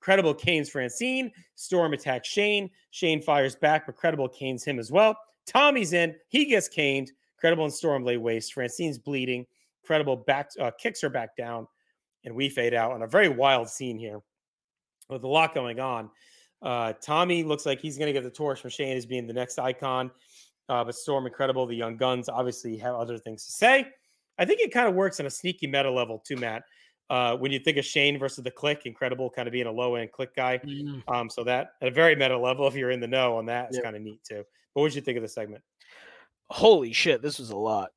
Credible canes Francine. Storm attacks Shane. Shane fires back, but Credible canes him as well. Tommy's in. He gets caned. Credible and Storm lay waste. Francine's bleeding. Credible kicks her back down, and we fade out on a very wild scene here. With a lot going on, Tommy looks like he's going to get the torch from Shane as being the next icon. But Storm and Credible, the Young Guns, obviously have other things to say. I think it kind of works on a sneaky meta level too, Matt. When you think of Shane versus the Click, Incredible kind of being a low-end Click guy. Mm. So that, at a very meta level, if you're in the know on that, it's kind of neat too. What would you think of the segment? Holy shit, this was a lot.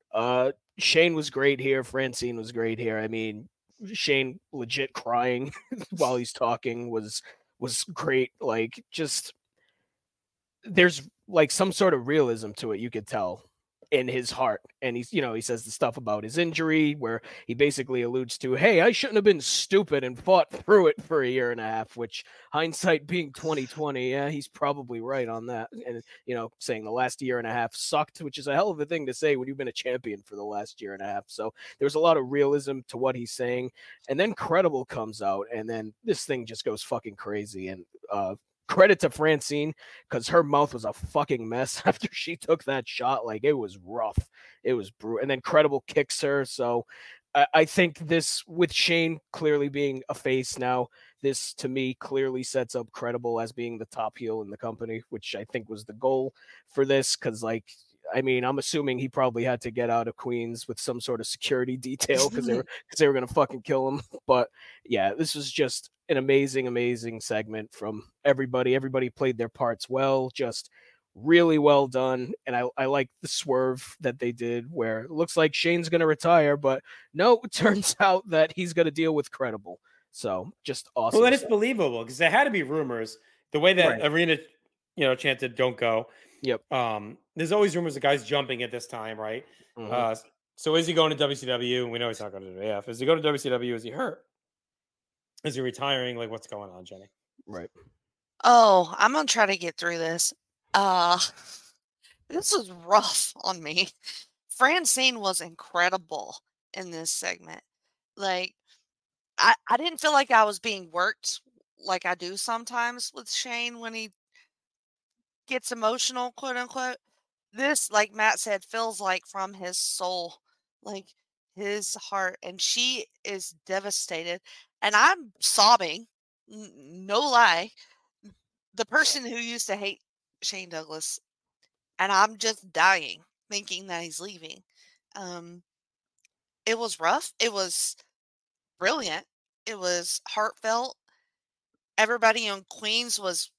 Shane was great here. Francine was great here. I mean, Shane legit crying while he's talking was great. Like, just, there's like some sort of realism to it, you could tell, in his heart. And he's, you know, he says the stuff about his injury where he basically alludes to, hey, I shouldn't have been stupid and fought through it for a year and a half, which hindsight being 2020, yeah, he's probably right on that. And, you know, saying the last year and a half sucked, which is a hell of a thing to say when you've been a champion for the last year and a half. So there's a lot of realism to what he's saying. And then Credible comes out and then this thing just goes fucking crazy. And, credit to Francine, because her mouth was a fucking mess after she took that shot. Like, it was rough. It was brutal. And then Credible kicks her. So I think this, with Shane clearly being a face now, this to me clearly sets up Credible as being the top heel in the company, which I think was the goal for this. Because, like, I mean, I'm assuming he probably had to get out of Queens with some sort of security detail because they were going to fucking kill him. But yeah, this was just an amazing, amazing segment from everybody. Everybody played their parts well, just really well done. And I like the swerve that they did where it looks like Shane's going to retire, but no, it turns out that he's going to deal with Credible. So just awesome. Well, that is believable because there had to be rumors. The way that Arena, you know, chanted, don't go. Yep. There's always rumors of guys jumping at this time, right? Mm-hmm. So is he going to WCW? We know he's not going to WF. Is he going to WCW? Is he hurt? Is he retiring? Like, what's going on, Jenny? Right. Oh, I'm going to try to get through this. This is rough on me. Francine was incredible in this segment. Like, I didn't feel like I was being worked like I do sometimes with Shane when he gets emotional, quote unquote. This, like Matt said, feels like from his soul, like his heart. And she is devastated. And I'm sobbing, no lie. The person who used to hate Shane Douglas, and I'm just dying thinking that he's leaving. It was rough. It was brilliant. It was heartfelt. Everybody on Queens was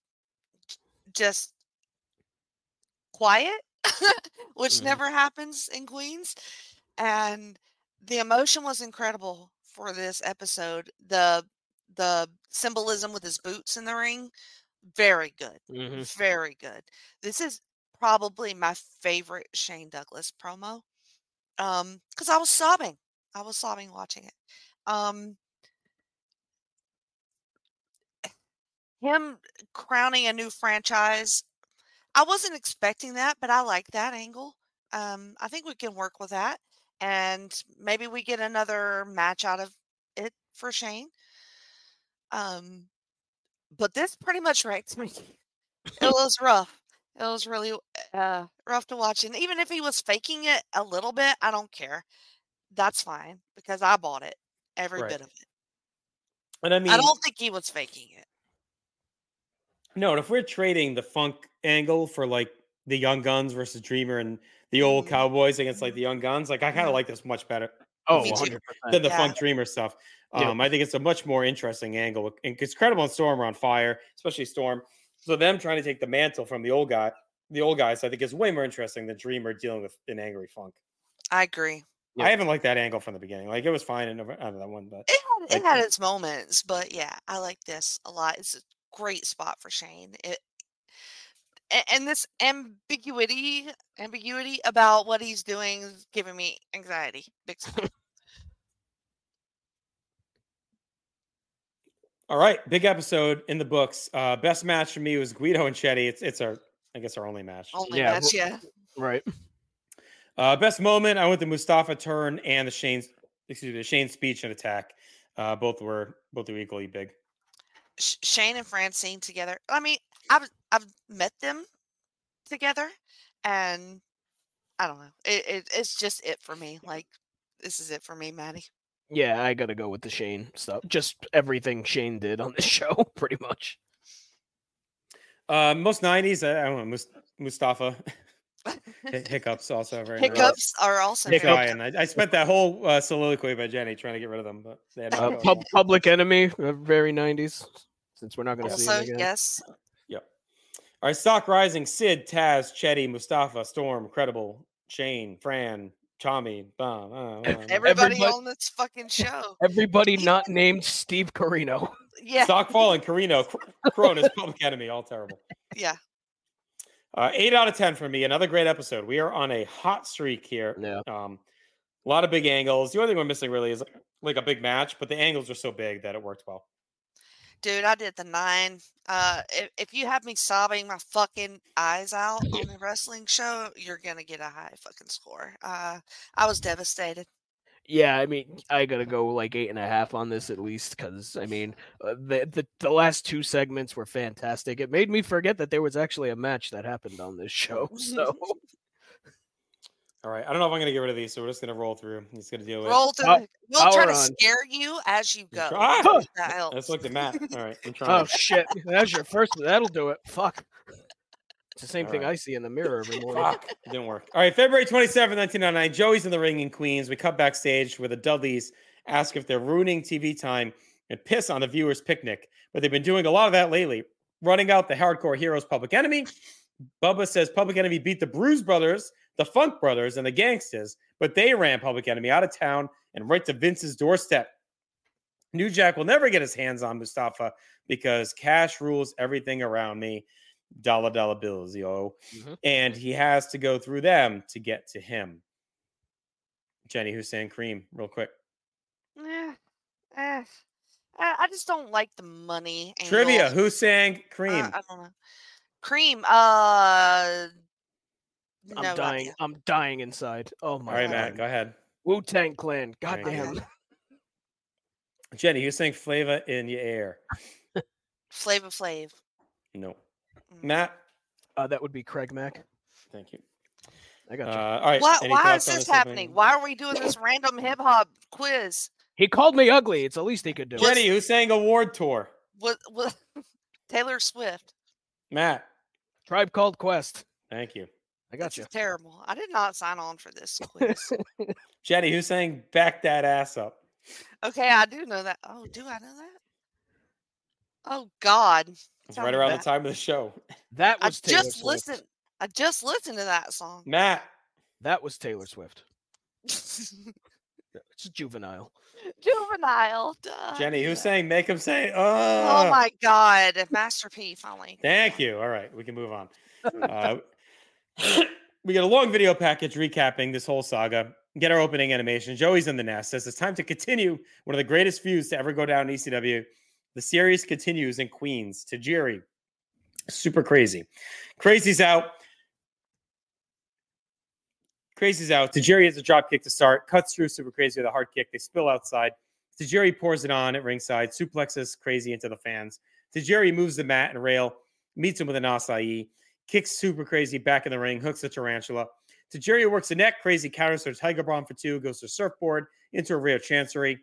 just quiet, which never happens in Queens. And the emotion was incredible for this episode. The symbolism with his boots in the ring, very good. Mm-hmm. Very good. This is probably my favorite Shane Douglas promo. Because I was sobbing. I was sobbing watching it. Him crowning a new franchise, I wasn't expecting that, but I like that angle. I think we can work with that. And maybe we get another match out of it for Shane. But this pretty much wrecked me. It was rough. It was really rough to watch. And even if he was faking it a little bit, I don't care. That's fine because I bought it, every bit of it. And I mean, I don't think he was faking it. No, and if we're trading the Funk angle for like the Young Guns versus Dreamer and the old Cowboys against like the Young Guns, like I kind of like this much better. Oh, 100% than the Funk Dreamer stuff. I think it's a much more interesting angle. And it's Credible and Storm are on fire, especially Storm. So them trying to take the mantle from the old guys, I think is way more interesting than Dreamer dealing with an angry Funk. I agree. Yeah. I haven't liked that angle from the beginning. Like it was fine in that one, but it had its moments. But yeah, I like this a lot. It's a great spot for Shane. And this ambiguity about what he's doing is giving me anxiety. Big time. All right, big episode in the books. Best match for me was Guido and Chetty. It's our only match. Right. Best moment, I went to Mustafa turn and the Shane speech and attack. Both were equally big. Shane and Francine together. I mean, I've met them together, and I don't know. It's just it for me. Like, this is it for me, Maddie. Yeah, I gotta go with the Shane stuff. Just everything Shane did on this show, pretty much. Most 90s, I don't know, Mustafa. Hiccups also. Hiccups are also. I spent that whole soliloquy by Jenny trying to get rid of them, but they had no Public Enemy, very 90s. Since we're not going to see it again. Yes. Yep. All right. Stock rising. Sid, Taz, Chetty, Mustafa, Storm, Credible, Shane, Fran, Tommy, Bomb. Everybody on this fucking show. Everybody not named Steve Corino. Yeah. Stock falling. Corino, Cronus, Public Enemy, all terrible. Yeah. 8 out of 10 for me. Another great episode. We are on a hot streak here. Yeah. A lot of big angles. The only thing we're missing really is like a big match, but the angles are so big that it worked well. Dude, I did the 9. If you have me sobbing my fucking eyes out on the wrestling show, you're going to get a high fucking score. I was devastated. Yeah, I mean, I got to go like 8.5 on this at least because, I mean, the last 2 segments were fantastic. It made me forget that there was actually a match that happened on this show. So, all right. I don't know if I'm going to get rid of these, so we're just going to roll through. He's going to deal with it. We'll try to scare you as you go. Let's look at Matt. All right. Oh, shit. That's your first. That'll do it. Fuck. It's the same thing I see in the mirror every morning. Fuck. It didn't work. All right. February 27, 1999. Joey's in the ring in Queens. We cut backstage where the Dudleys ask if they're ruining TV time and piss on the viewers' picnic. But they've been doing a lot of that lately. Running out the Hardcore Heroes Public Enemy. Bubba says Public Enemy beat the Bruise Brothers, the Funk Brothers, and the Gangsters, but they ran Public Enemy out of town and right to Vince's doorstep. New Jack will never get his hands on Mustafa because cash rules everything around me. Dollar bills, yo. Mm-hmm. And he has to go through them to get to him. Jenny Hussein Kareem, real quick. I just don't like the money. Trivia, who sang Kareem? I don't know. Kareem, I'm dying. I'm dying inside. Oh my! All right, God. Matt, go ahead. Wu-Tang Clan. Goddamn. Jenny, you sang "Flavor in Your Air." Flavor Flav. No. Matt. That would be Craig Mack. Thank you. I got you. All right. Why is this happening? Why are we doing this random hip hop quiz? He called me ugly. It's the least he could do. Jenny, who sang "Award Tour"? What? Taylor Swift. Matt. Tribe Called Quest. Thank you. I got you. Terrible. I did not sign on for this quiz. Jenny, who's saying back that ass up? Okay, I do know that. Oh, do I know that? Oh, God. It's right around the time of the show. That was Taylor Swift. I just listened to that song. Matt. That was Taylor Swift. It's Juvenile. Juvenile. Duh. Jenny, who's saying make him say, oh. Oh, my God. Master P, finally. Thank you. All right, we can move on. We get a long video package recapping this whole saga. Get our opening animation. Joey's in the nest. Says it's time to continue one of the greatest feuds to ever go down in ECW. The series continues in Queens. Tajiri, Super Crazy. Crazy's out. Tajiri has a drop kick to start. Cuts through Super Crazy with a hard kick. They spill outside. Tajiri pours it on at ringside. Suplexes Crazy into the fans. Tajiri moves the mat and rail. Meets him with an acai. Kicks Super Crazy back in the ring, hooks a tarantula. Tajiri works the neck. Crazy counters to a tiger bomb for 2, goes to surfboard, into a rear chancery.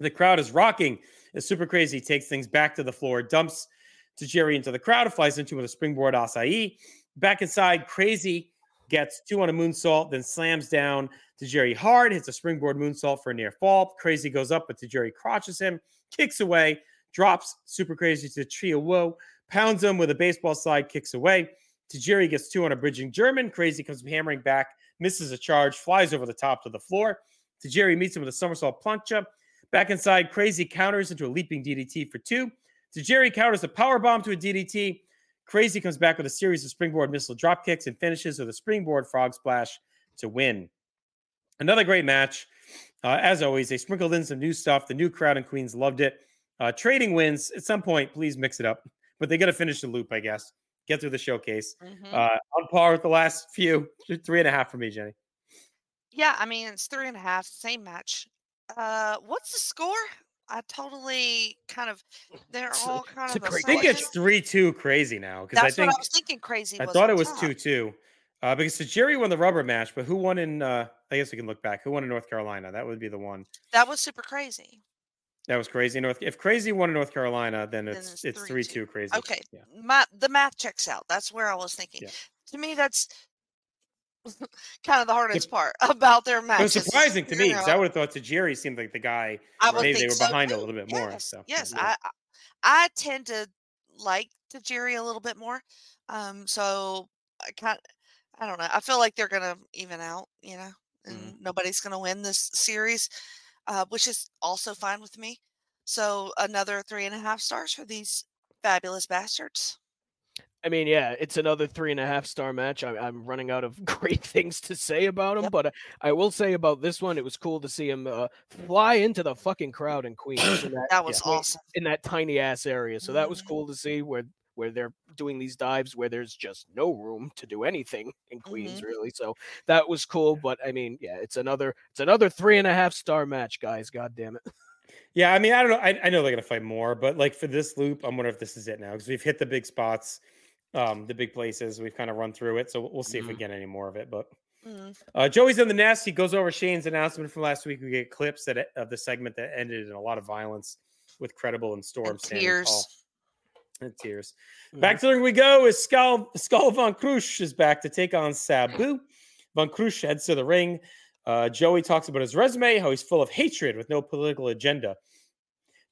The crowd is rocking as Super Crazy takes things back to the floor, dumps Tajiri into the crowd, flies into with a springboard acai. Back inside, Crazy gets 2 on a moonsault, then slams down Tajiri hard, hits a springboard moonsault for a near fall. Crazy goes up, but Tajiri crotches him, kicks away, drops Super Crazy to Trio Woe. Pounds him with a baseball slide, kicks away. Tajiri gets 2 on a bridging German. Crazy comes hammering back, misses a charge, flies over the top to the floor. Tajiri meets him with a somersault plancha. Back inside, Crazy counters into a leaping DDT for 2. Tajiri counters a powerbomb to a DDT. Crazy comes back with a series of springboard missile dropkicks and finishes with a springboard frog splash to win. Another great match. As always, they sprinkled in some new stuff. The new crowd in Queens loved it. Trading wins. At some point, please mix it up. But they got to finish the loop, I guess. Get through the showcase. Mm-hmm. On par with the last few. 3.5 for me, Jenny. Yeah, I mean, it's 3.5. Same match. What's the score? I totally kind of, they're all kind of. I think it's 3-2 Crazy now. That's what I was thinking. Crazy. I thought it was 2-2. Because Tajiri won the rubber match, but who won in, I guess we can look back. Who won in North Carolina? That would be the one. That was Super Crazy. That was Crazy. If Crazy won in North Carolina, then it's 3-2 Crazy. Okay, yeah. The math checks out. That's where I was thinking. Yeah. To me, that's kind of the hardest part about their match. It was surprising to me because I would have thought Tajiri seemed like the guy maybe they were behind a little bit more. So yes, yeah. I tend to like Tajiri a little bit more. So I don't know. I feel like they're gonna even out, and nobody's gonna win this series, which is also fine with me. So another 3.5 stars for these fabulous bastards. I mean, yeah, it's another 3.5 star match. I'm running out of great things to say about him, but I will say about this one, it was cool to see him fly into the fucking crowd in Queens. That was awesome. In that tiny ass area. So that was cool to see where they're doing these dives where there's just no room to do anything in Queens, really. So that was cool. But I mean, yeah, it's another 3.5 star match, guys. God damn it. Yeah, I mean, I don't know. I know they're gonna fight more, but like for this loop, I'm wondering if this is it now because we've hit the big spots. The big places we've kind of run through it, so we'll see if we get any more of it. But Joey's in the nest. He goes over Shane's announcement from last week. We get clips of the segment that ended in a lot of violence with Credible and Storm and tears. And tears. Mm-hmm. Back to there we go. Is Skull Von Krusch is back to take on Sabu. Von Krusch heads to the ring. Joey talks about his resume, how he's full of hatred with no political agenda.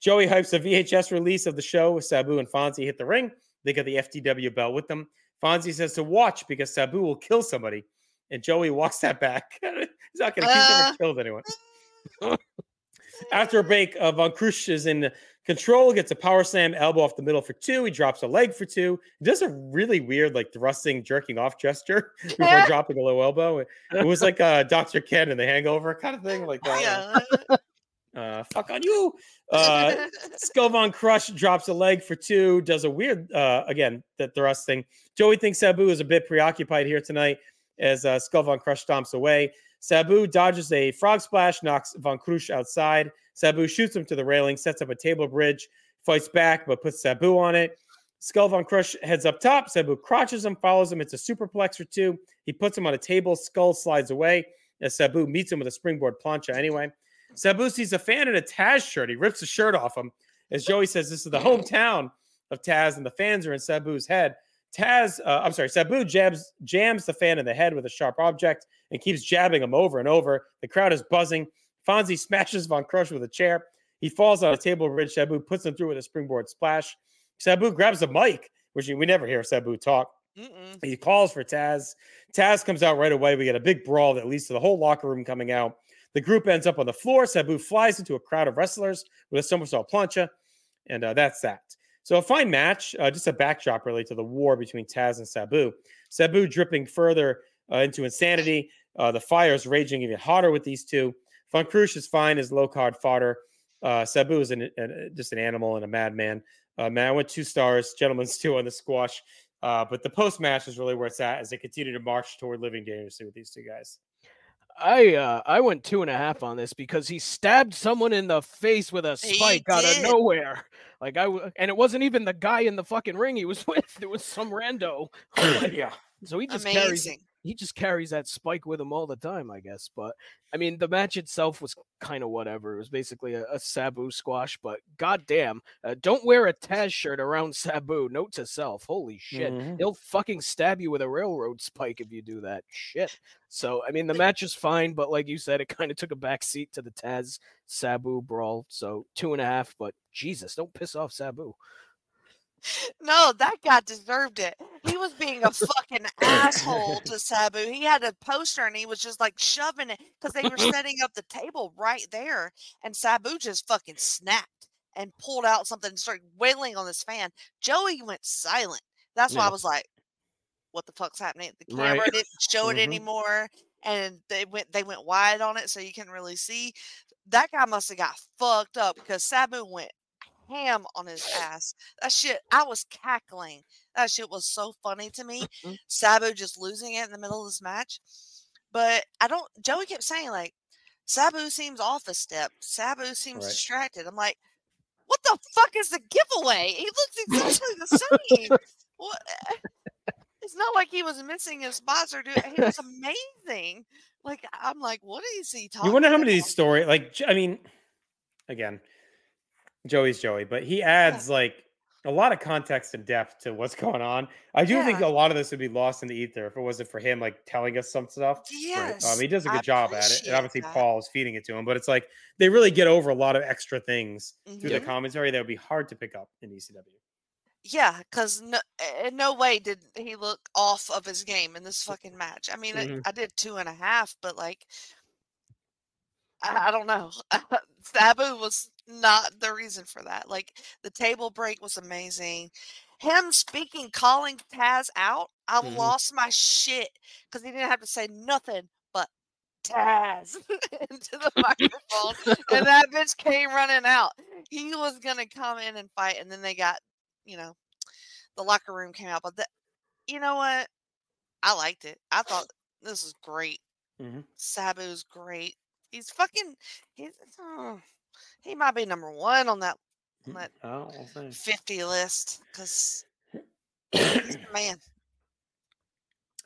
Joey hypes a VHS release of the show with Sabu and Fonzie hit the ring. They got the FTW belt with them. Fonzie says to watch because Sabu will kill somebody. And Joey walks that back. He's not going to never killed anyone. After a break, Von Krusch is in control, gets a power slam, elbow off the middle for 2. He drops a leg for 2. He does a really weird, like, thrusting, jerking off gesture before dropping a low elbow. It was like Dr. Ken in The Hangover kind of thing. Like that. Yeah. Fuck on you. Skull Von Krusch drops a leg for 2, does a weird, again, the thrust thing. Joey thinks Sabu is a bit preoccupied here tonight as Skull Von Krusch stomps away. Sabu dodges a frog splash, knocks Von Krusch outside. Sabu shoots him to the railing, sets up a table bridge, fights back, but puts Sabu on it. Skull Von Krusch heads up top. Sabu crotches him, follows him. It's a superplex for 2. He puts him on a table. Skull slides away as Sabu meets him with a springboard plancha anyway. Sabu sees a fan in a Taz shirt. He rips the shirt off him. As Joey says, this is the hometown of Taz, and the fans are in Sabu's head. Sabu jams the fan in the head with a sharp object and keeps jabbing him over and over. The crowd is buzzing. Fonzie smashes Von Krusch with a chair. He falls on a table bridge. Sabu puts him through with a springboard splash. Sabu grabs a mic, which we never hear Sabu talk. Mm-mm. He calls for Taz. Taz comes out right away. We get a big brawl that leads to the whole locker room coming out. The group ends up on the floor. Sabu flies into a crowd of wrestlers with a somersault plancha, and that's that. So a fine match, just a backdrop really to the war between Taz and Sabu. Sabu dripping further into insanity. The fire is raging even hotter with these two. Von Krusch is fine as low-card fodder. Sabu is just an animal and a madman. Man, I went 2 stars. Gentlemen's 2 on the squash. But the post-match is really where it's at as they continue to march toward living dangerously with these two guys. I went 2.5 on this because he stabbed someone in the face with a spike out of nowhere. Like and it wasn't even the guy in the fucking ring he was with. It was some rando. Yeah. So he just carries that spike with him all the time, I guess. But I mean, the match itself was kind of whatever. It was basically a Sabu squash. But goddamn, don't wear a Taz shirt around Sabu. Note to self. Holy shit, he'll fucking stab you with a railroad spike if you do that shit. So I mean, the match is fine, but like you said, it kind of took a backseat to the Taz Sabu brawl. So 2.5. But Jesus, don't piss off Sabu. No, that guy deserved it. He was being a fucking asshole to Sabu. He had a poster and he was just like shoving it because they were setting up the table right there. And Sabu just fucking snapped and pulled out something and started wailing on this fan. Joey went silent. That's why I was like, what the fuck's happening? The camera didn't show it anymore. And they went wide on it so you couldn't really see. That guy must have got fucked up because Sabu went ham on his ass. That shit, I was cackling. That shit was so funny to me. Sabu just losing it in the middle of this match. But Joey kept saying, like, Sabu seems off a step. Sabu seems distracted. I'm like, what the fuck is the giveaway? He looks exactly the same. What? It's not like he was missing his spots or doing. He was amazing. Like, I'm like, what is he talking about? You wonder how many of these stories, like, I mean, again, Joey's Joey, but he adds like a lot of context and depth to what's going on. I do think a lot of this would be lost in the ether if it wasn't for him, like, telling us some stuff. Yes. Right? He does a good job at it. And obviously Paul is feeding it to him, but it's like, they really get over a lot of extra things through the commentary that would be hard to pick up in ECW. Yeah, because in no way did he look off of his game in this fucking match. I mean, I did 2.5, but, like, I don't know. Sabu was not the reason for that. Like, the table break was amazing. Him speaking, calling Taz out, I lost my shit because he didn't have to say nothing but Taz into the microphone. And that bitch came running out. He was going to come in and fight, and then they got, you know, the locker room came out. But that, you know what? I liked it. I thought this was great. Sabu's great. He's fucking, he might be number one on that 50 list, because he's the man.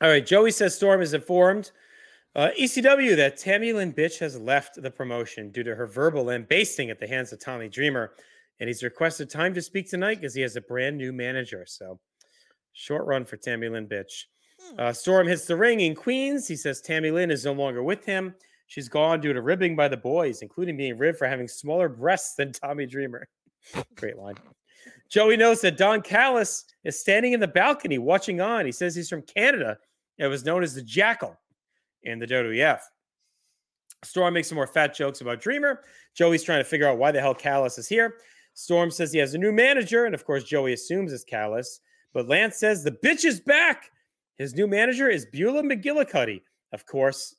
All right. Joey says Storm is informed, ECW, that Tammy Lynn Bytch has left the promotion due to her verbal embasting at the hands of Tommy Dreamer. And he's requested time to speak tonight because he has a brand new manager. So short run for Tammy Lynn Bytch. Storm hits the ring in Queens. He says Tammy Lynn is no longer with him. She's gone due to ribbing by the boys, including being ribbed for having smaller breasts than Tommy Dreamer. Great line. Joey knows that Don Callis is standing in the balcony watching on. He says he's from Canada and was known as the Jackal in the WWF. Storm makes some more fat jokes about Dreamer. Joey's trying to figure out why the hell Callis is here. Storm says he has a new manager, and of course Joey assumes it's Callis. But Lance says the bitch is back. His new manager is Beulah McGillicutty. Of course,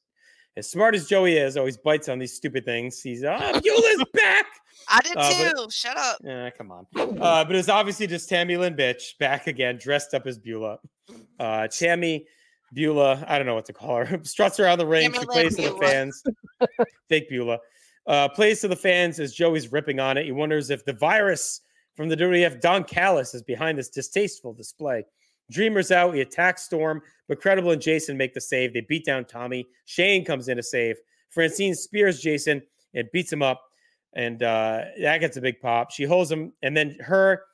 as smart as Joey is, always bites on these stupid things. He's, Beulah's back. I did too. Shut up. Come on. But it's obviously just Tammy Lynn Bytch back again, dressed up as Beulah. Tammy, Beulah, I don't know what to call her. Struts around the ring. She plays to the fans. Fake Beulah. Plays to the fans as Joey's ripping on it. He wonders if the virus from the WWF Don Callis is behind this distasteful display. Dreamer's out. He attacks Storm, but Credible and Jason make the save. They beat down Tommy. Shane comes in to save. Francine spears Jason and beats him up, and that gets a big pop. She holds him, and then her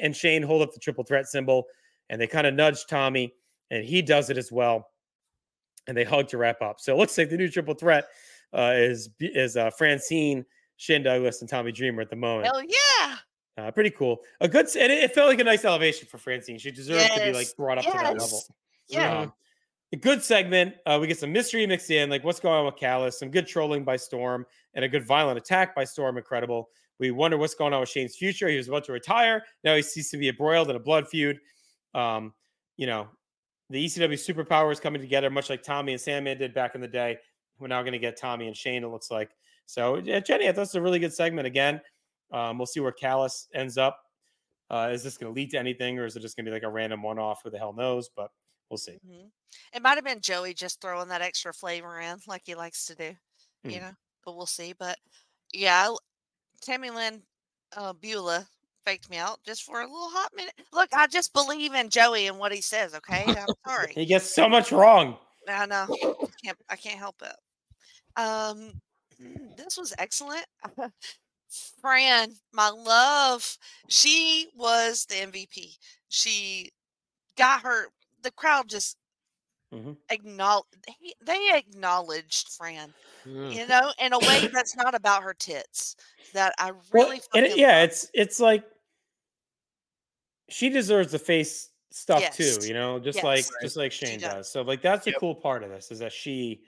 and Shane hold up the triple threat symbol, and they kind of nudge Tommy, and he does it as well, and they hug to wrap up. So it looks like the new triple threat is Francine, Shane Douglas, and Tommy Dreamer at the moment. Hell yeah! Pretty cool. A good, and it felt like a nice elevation for Francine. She deserved to be like brought up to that level. Yeah. A good segment. We get some mystery mixed in, like what's going on with Callis, some good trolling by Storm, and a good violent attack by Storm. Incredible. We wonder what's going on with Shane's future. He was about to retire. Now he seems to be embroiled in a blood feud. You know, the ECW superpowers coming together, much like Tommy and Sandman did back in the day. We're now going to get Tommy and Shane, it looks like. So, Jenny, I thought it's a really good segment again. We'll see where Callis ends up. Is this going to lead to anything, or is it just going to be like a random one-off? Who the hell knows? But we'll see. It might have been Joey just throwing that extra flavor in like he likes to do, you know, but we'll see. But, yeah, Tammy Lynn Beulah faked me out just for a little hot minute. Look, I just believe in Joey and what he says, okay? I'm sorry. He gets so much wrong. I know. I can't help it. This was excellent. Fran, my love, she was the MVP. She got her. The crowd just acknowledged. They acknowledged Fran, you know, in a way that's not about her tits. That I really, love. It's like she deserves the face stuff too, you know, just like Shane does. So like that's the cool part of this is that she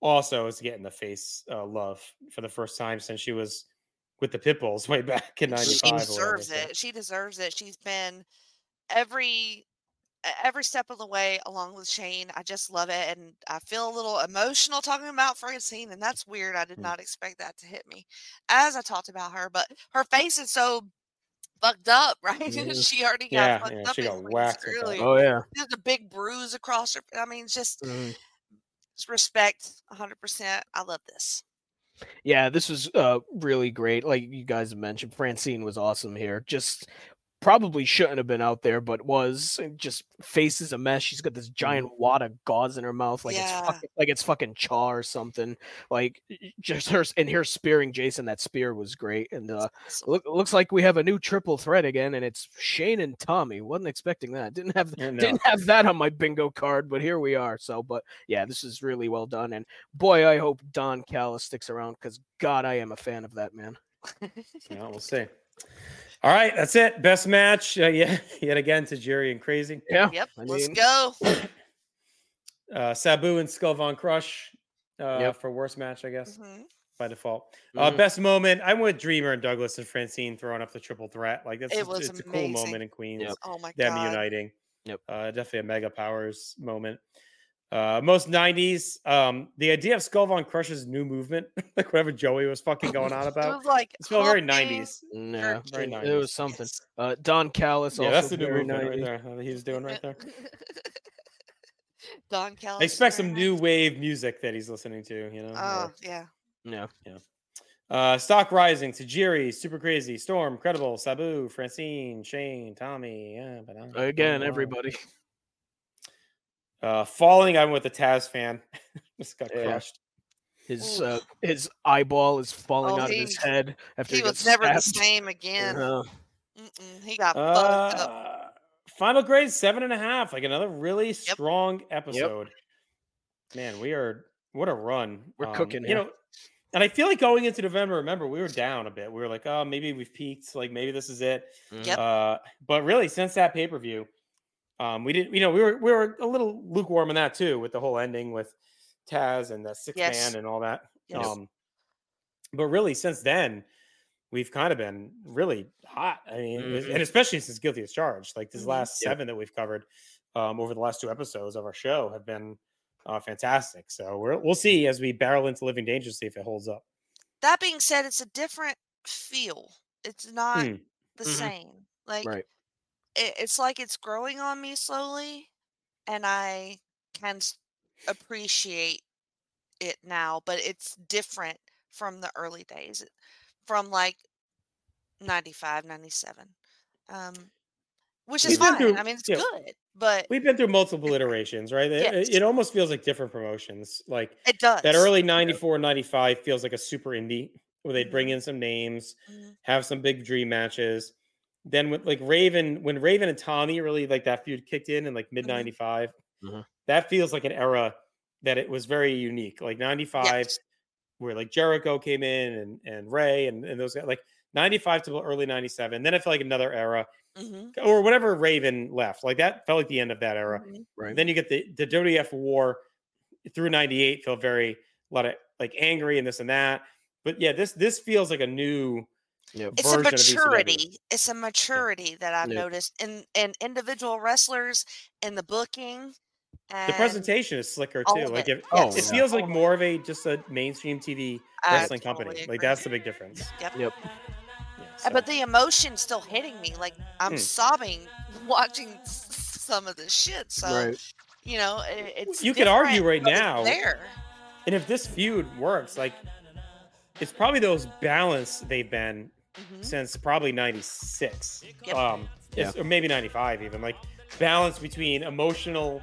also is getting the face love for the first time since she was with the Pitbulls way back in 95. She deserves it. She deserves it. She's been every step of the way along with Shane. I just love it, and I feel a little emotional talking about Francine, and that's weird. I did not expect that to hit me as I talked about her, but her face is so fucked up, right? She already got fucked up. She got waxed. Really, there's a big bruise across her. I mean, just respect, 100%. I love this. Yeah, this was really great. Like you guys mentioned, Francine was awesome here. Just probably shouldn't have been out there, but was. Just face is a mess. She's got this giant wad of gauze in her mouth, like it's fucking char or something. Like just her and her spearing Jason. That spear was great. And looks like we have a new triple threat again, and it's Shane and Tommy. Wasn't expecting that. Didn't have that on my bingo card, but here we are. So, but yeah, this is really well done. And boy, I hope Don Callis sticks around because God, I am a fan of that man. Yeah, we'll see. All right, that's it. Best match, yet again, Tajiri and Crazy. Yeah, yep. I mean, let's go. Sabu and Skull Von Crush for worst match, I guess, by default. Best moment, I went Dreamer and Douglas and Francine throwing up the triple threat. Like it's a cool moment in Queens. Yep. Oh my God, them uniting. Yep, definitely a Mega Powers moment. Most 90s, the idea of Skull Von Crush's new movement, like whatever Joey was fucking going on about. It was like it's still very 90s. No, very 90s. It was something. Don Callis also. Yeah, that's the new movement right there that he's doing right there. Don Callis. I expect some new wave music that he's listening to, you know. Oh, yeah. No, yeah. Stock Rising, Tajiri, Super Crazy, Storm, Credible, Sabu, Francine, Shane, Tommy. Yeah, but again, everybody. Falling, I'm with the Taz fan. Just got crushed. His eyeball is falling out of his head. After he was never stabbed. The same again. He got fucked up. Final grade 7.5. Like another really strong episode. Yep. Man, what a run. We're cooking, you know. And I feel like going into November, remember, we were down a bit. We were like, oh, maybe we've peaked. Like maybe this is it. Yep. But really, since that pay per view. We didn't, you know, we were a little lukewarm in that too, with the whole ending with Taz and the six man and all that. Yes. But really since then we've kind of been really hot. I mean, and especially since Guilty as Charged, like this last 7 that we've covered, over the last 2 episodes of our show have been fantastic. So we'll see as we barrel into Living Dangerously if it holds up. That being said, it's a different feel. It's not the same. Like, it's like it's growing on me slowly, and I can appreciate it now, but it's different from the early days, from like 95, 97, which is fine. I mean, it's good, but we've been through multiple iterations, right? It almost feels like different promotions. Like it does. That early 94, 95 feels like a super indie where they'd bring in some names, have some big dream matches. Then with like Raven and Tommy really like that feud kicked in like mid 95, that feels like an era that it was very unique. Like 95 where like Jericho came in and Ray and those guys, like 95 to early 97. Then I feel like another era or whatever Raven left, like that felt like the end of that era. Right. Then you get the WWF war through 98 felt very, a lot of like angry and this and that. But yeah, this feels like a new, it's a maturity. It's a maturity that I've noticed in individual wrestlers, in the booking. And the presentation is slicker too. Like it feels like more of a mainstream TV wrestling company. Agree. Like that's the big difference. Yep. Yeah, so. But the emotion's still hitting me. Like I'm sobbing watching some of this shit. So you know, it's you could argue right now. There. And if this feud works, like. It's probably those balanced they've been since probably 96 or maybe 95 even, like balance between emotional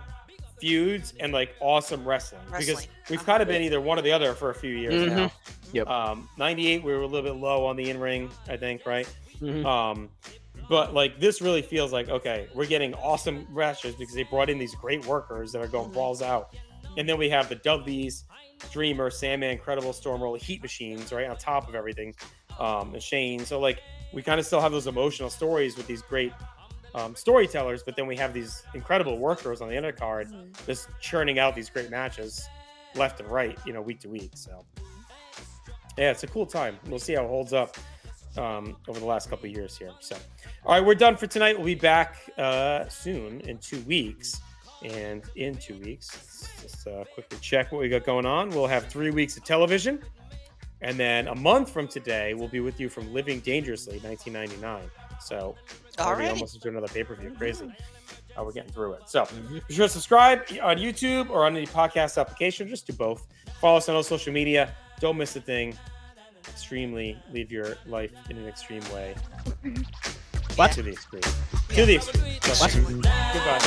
feuds and like awesome wrestling. Because we've kind of been either one or the other for a few years now. 98 we were a little bit low on the in-ring, I think, right? But like this really feels like, okay, we're getting awesome wrestlers because they brought in these great workers that are going balls out. And then we have the Dudleys, Dreamer, Sandman, Credible, Stormroll, Heat Machines, right on top of everything, and Shane. So like we kind of still have those emotional stories with these great storytellers, but then we have these incredible workers on the undercard just churning out these great matches left and right, you know, week to week. So yeah, it's a cool time. We'll see how it holds up over the last couple of years here. So all right, we're done for tonight. We'll be back soon in 2 weeks. And in 2 weeks, just quickly check what we got going on. We'll have 3 weeks of television. And then a month from today, we'll be with you from Living Dangerously, 1999. So already almost into another pay-per-view. Crazy how we're getting through it. So be sure to subscribe on YouTube or on any podcast application. Just do both. Follow us on all social media. Don't miss a thing. Extremely live your life in an extreme way. What? To the extreme. To the extreme. What? Goodbye.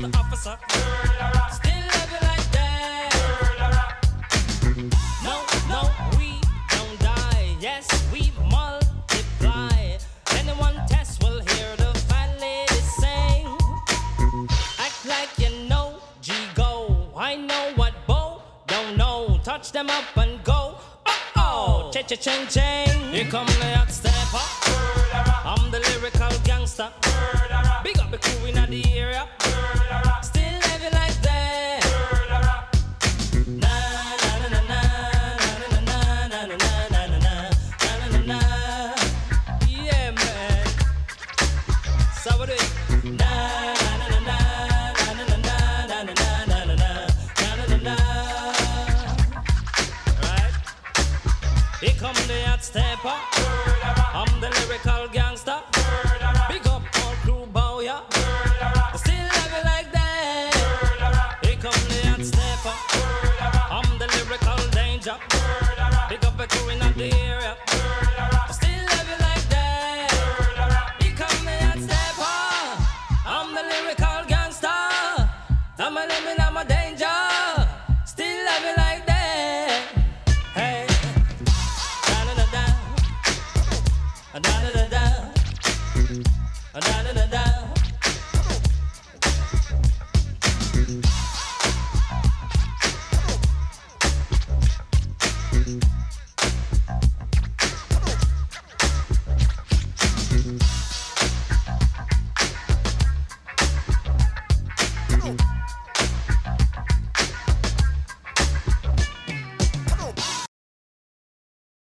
Officer, still love you like that. No, no, we don't die. Yes, we multiply. Anyone test will hear the fat lady sing. Act like you know, G go. I know what Bo don't know. Touch them up and go. Oh, oh, cha cha ching ching. Here come the hot stepper. I'm the lyrical gangster. Big up the crew in the area. Stepper, I'm the lyrical gangster. Big up all crew bow ya. Yeah. Still love you like that. Here come the hot stepper. I'm the lyrical danger. Big up a crew in the area. Still love you like that. Here come the hot stepper. I'm the lyrical gangster. I'm a limit, I'm a danger. Still love you like that. Hey. Da da da da da da da da da da.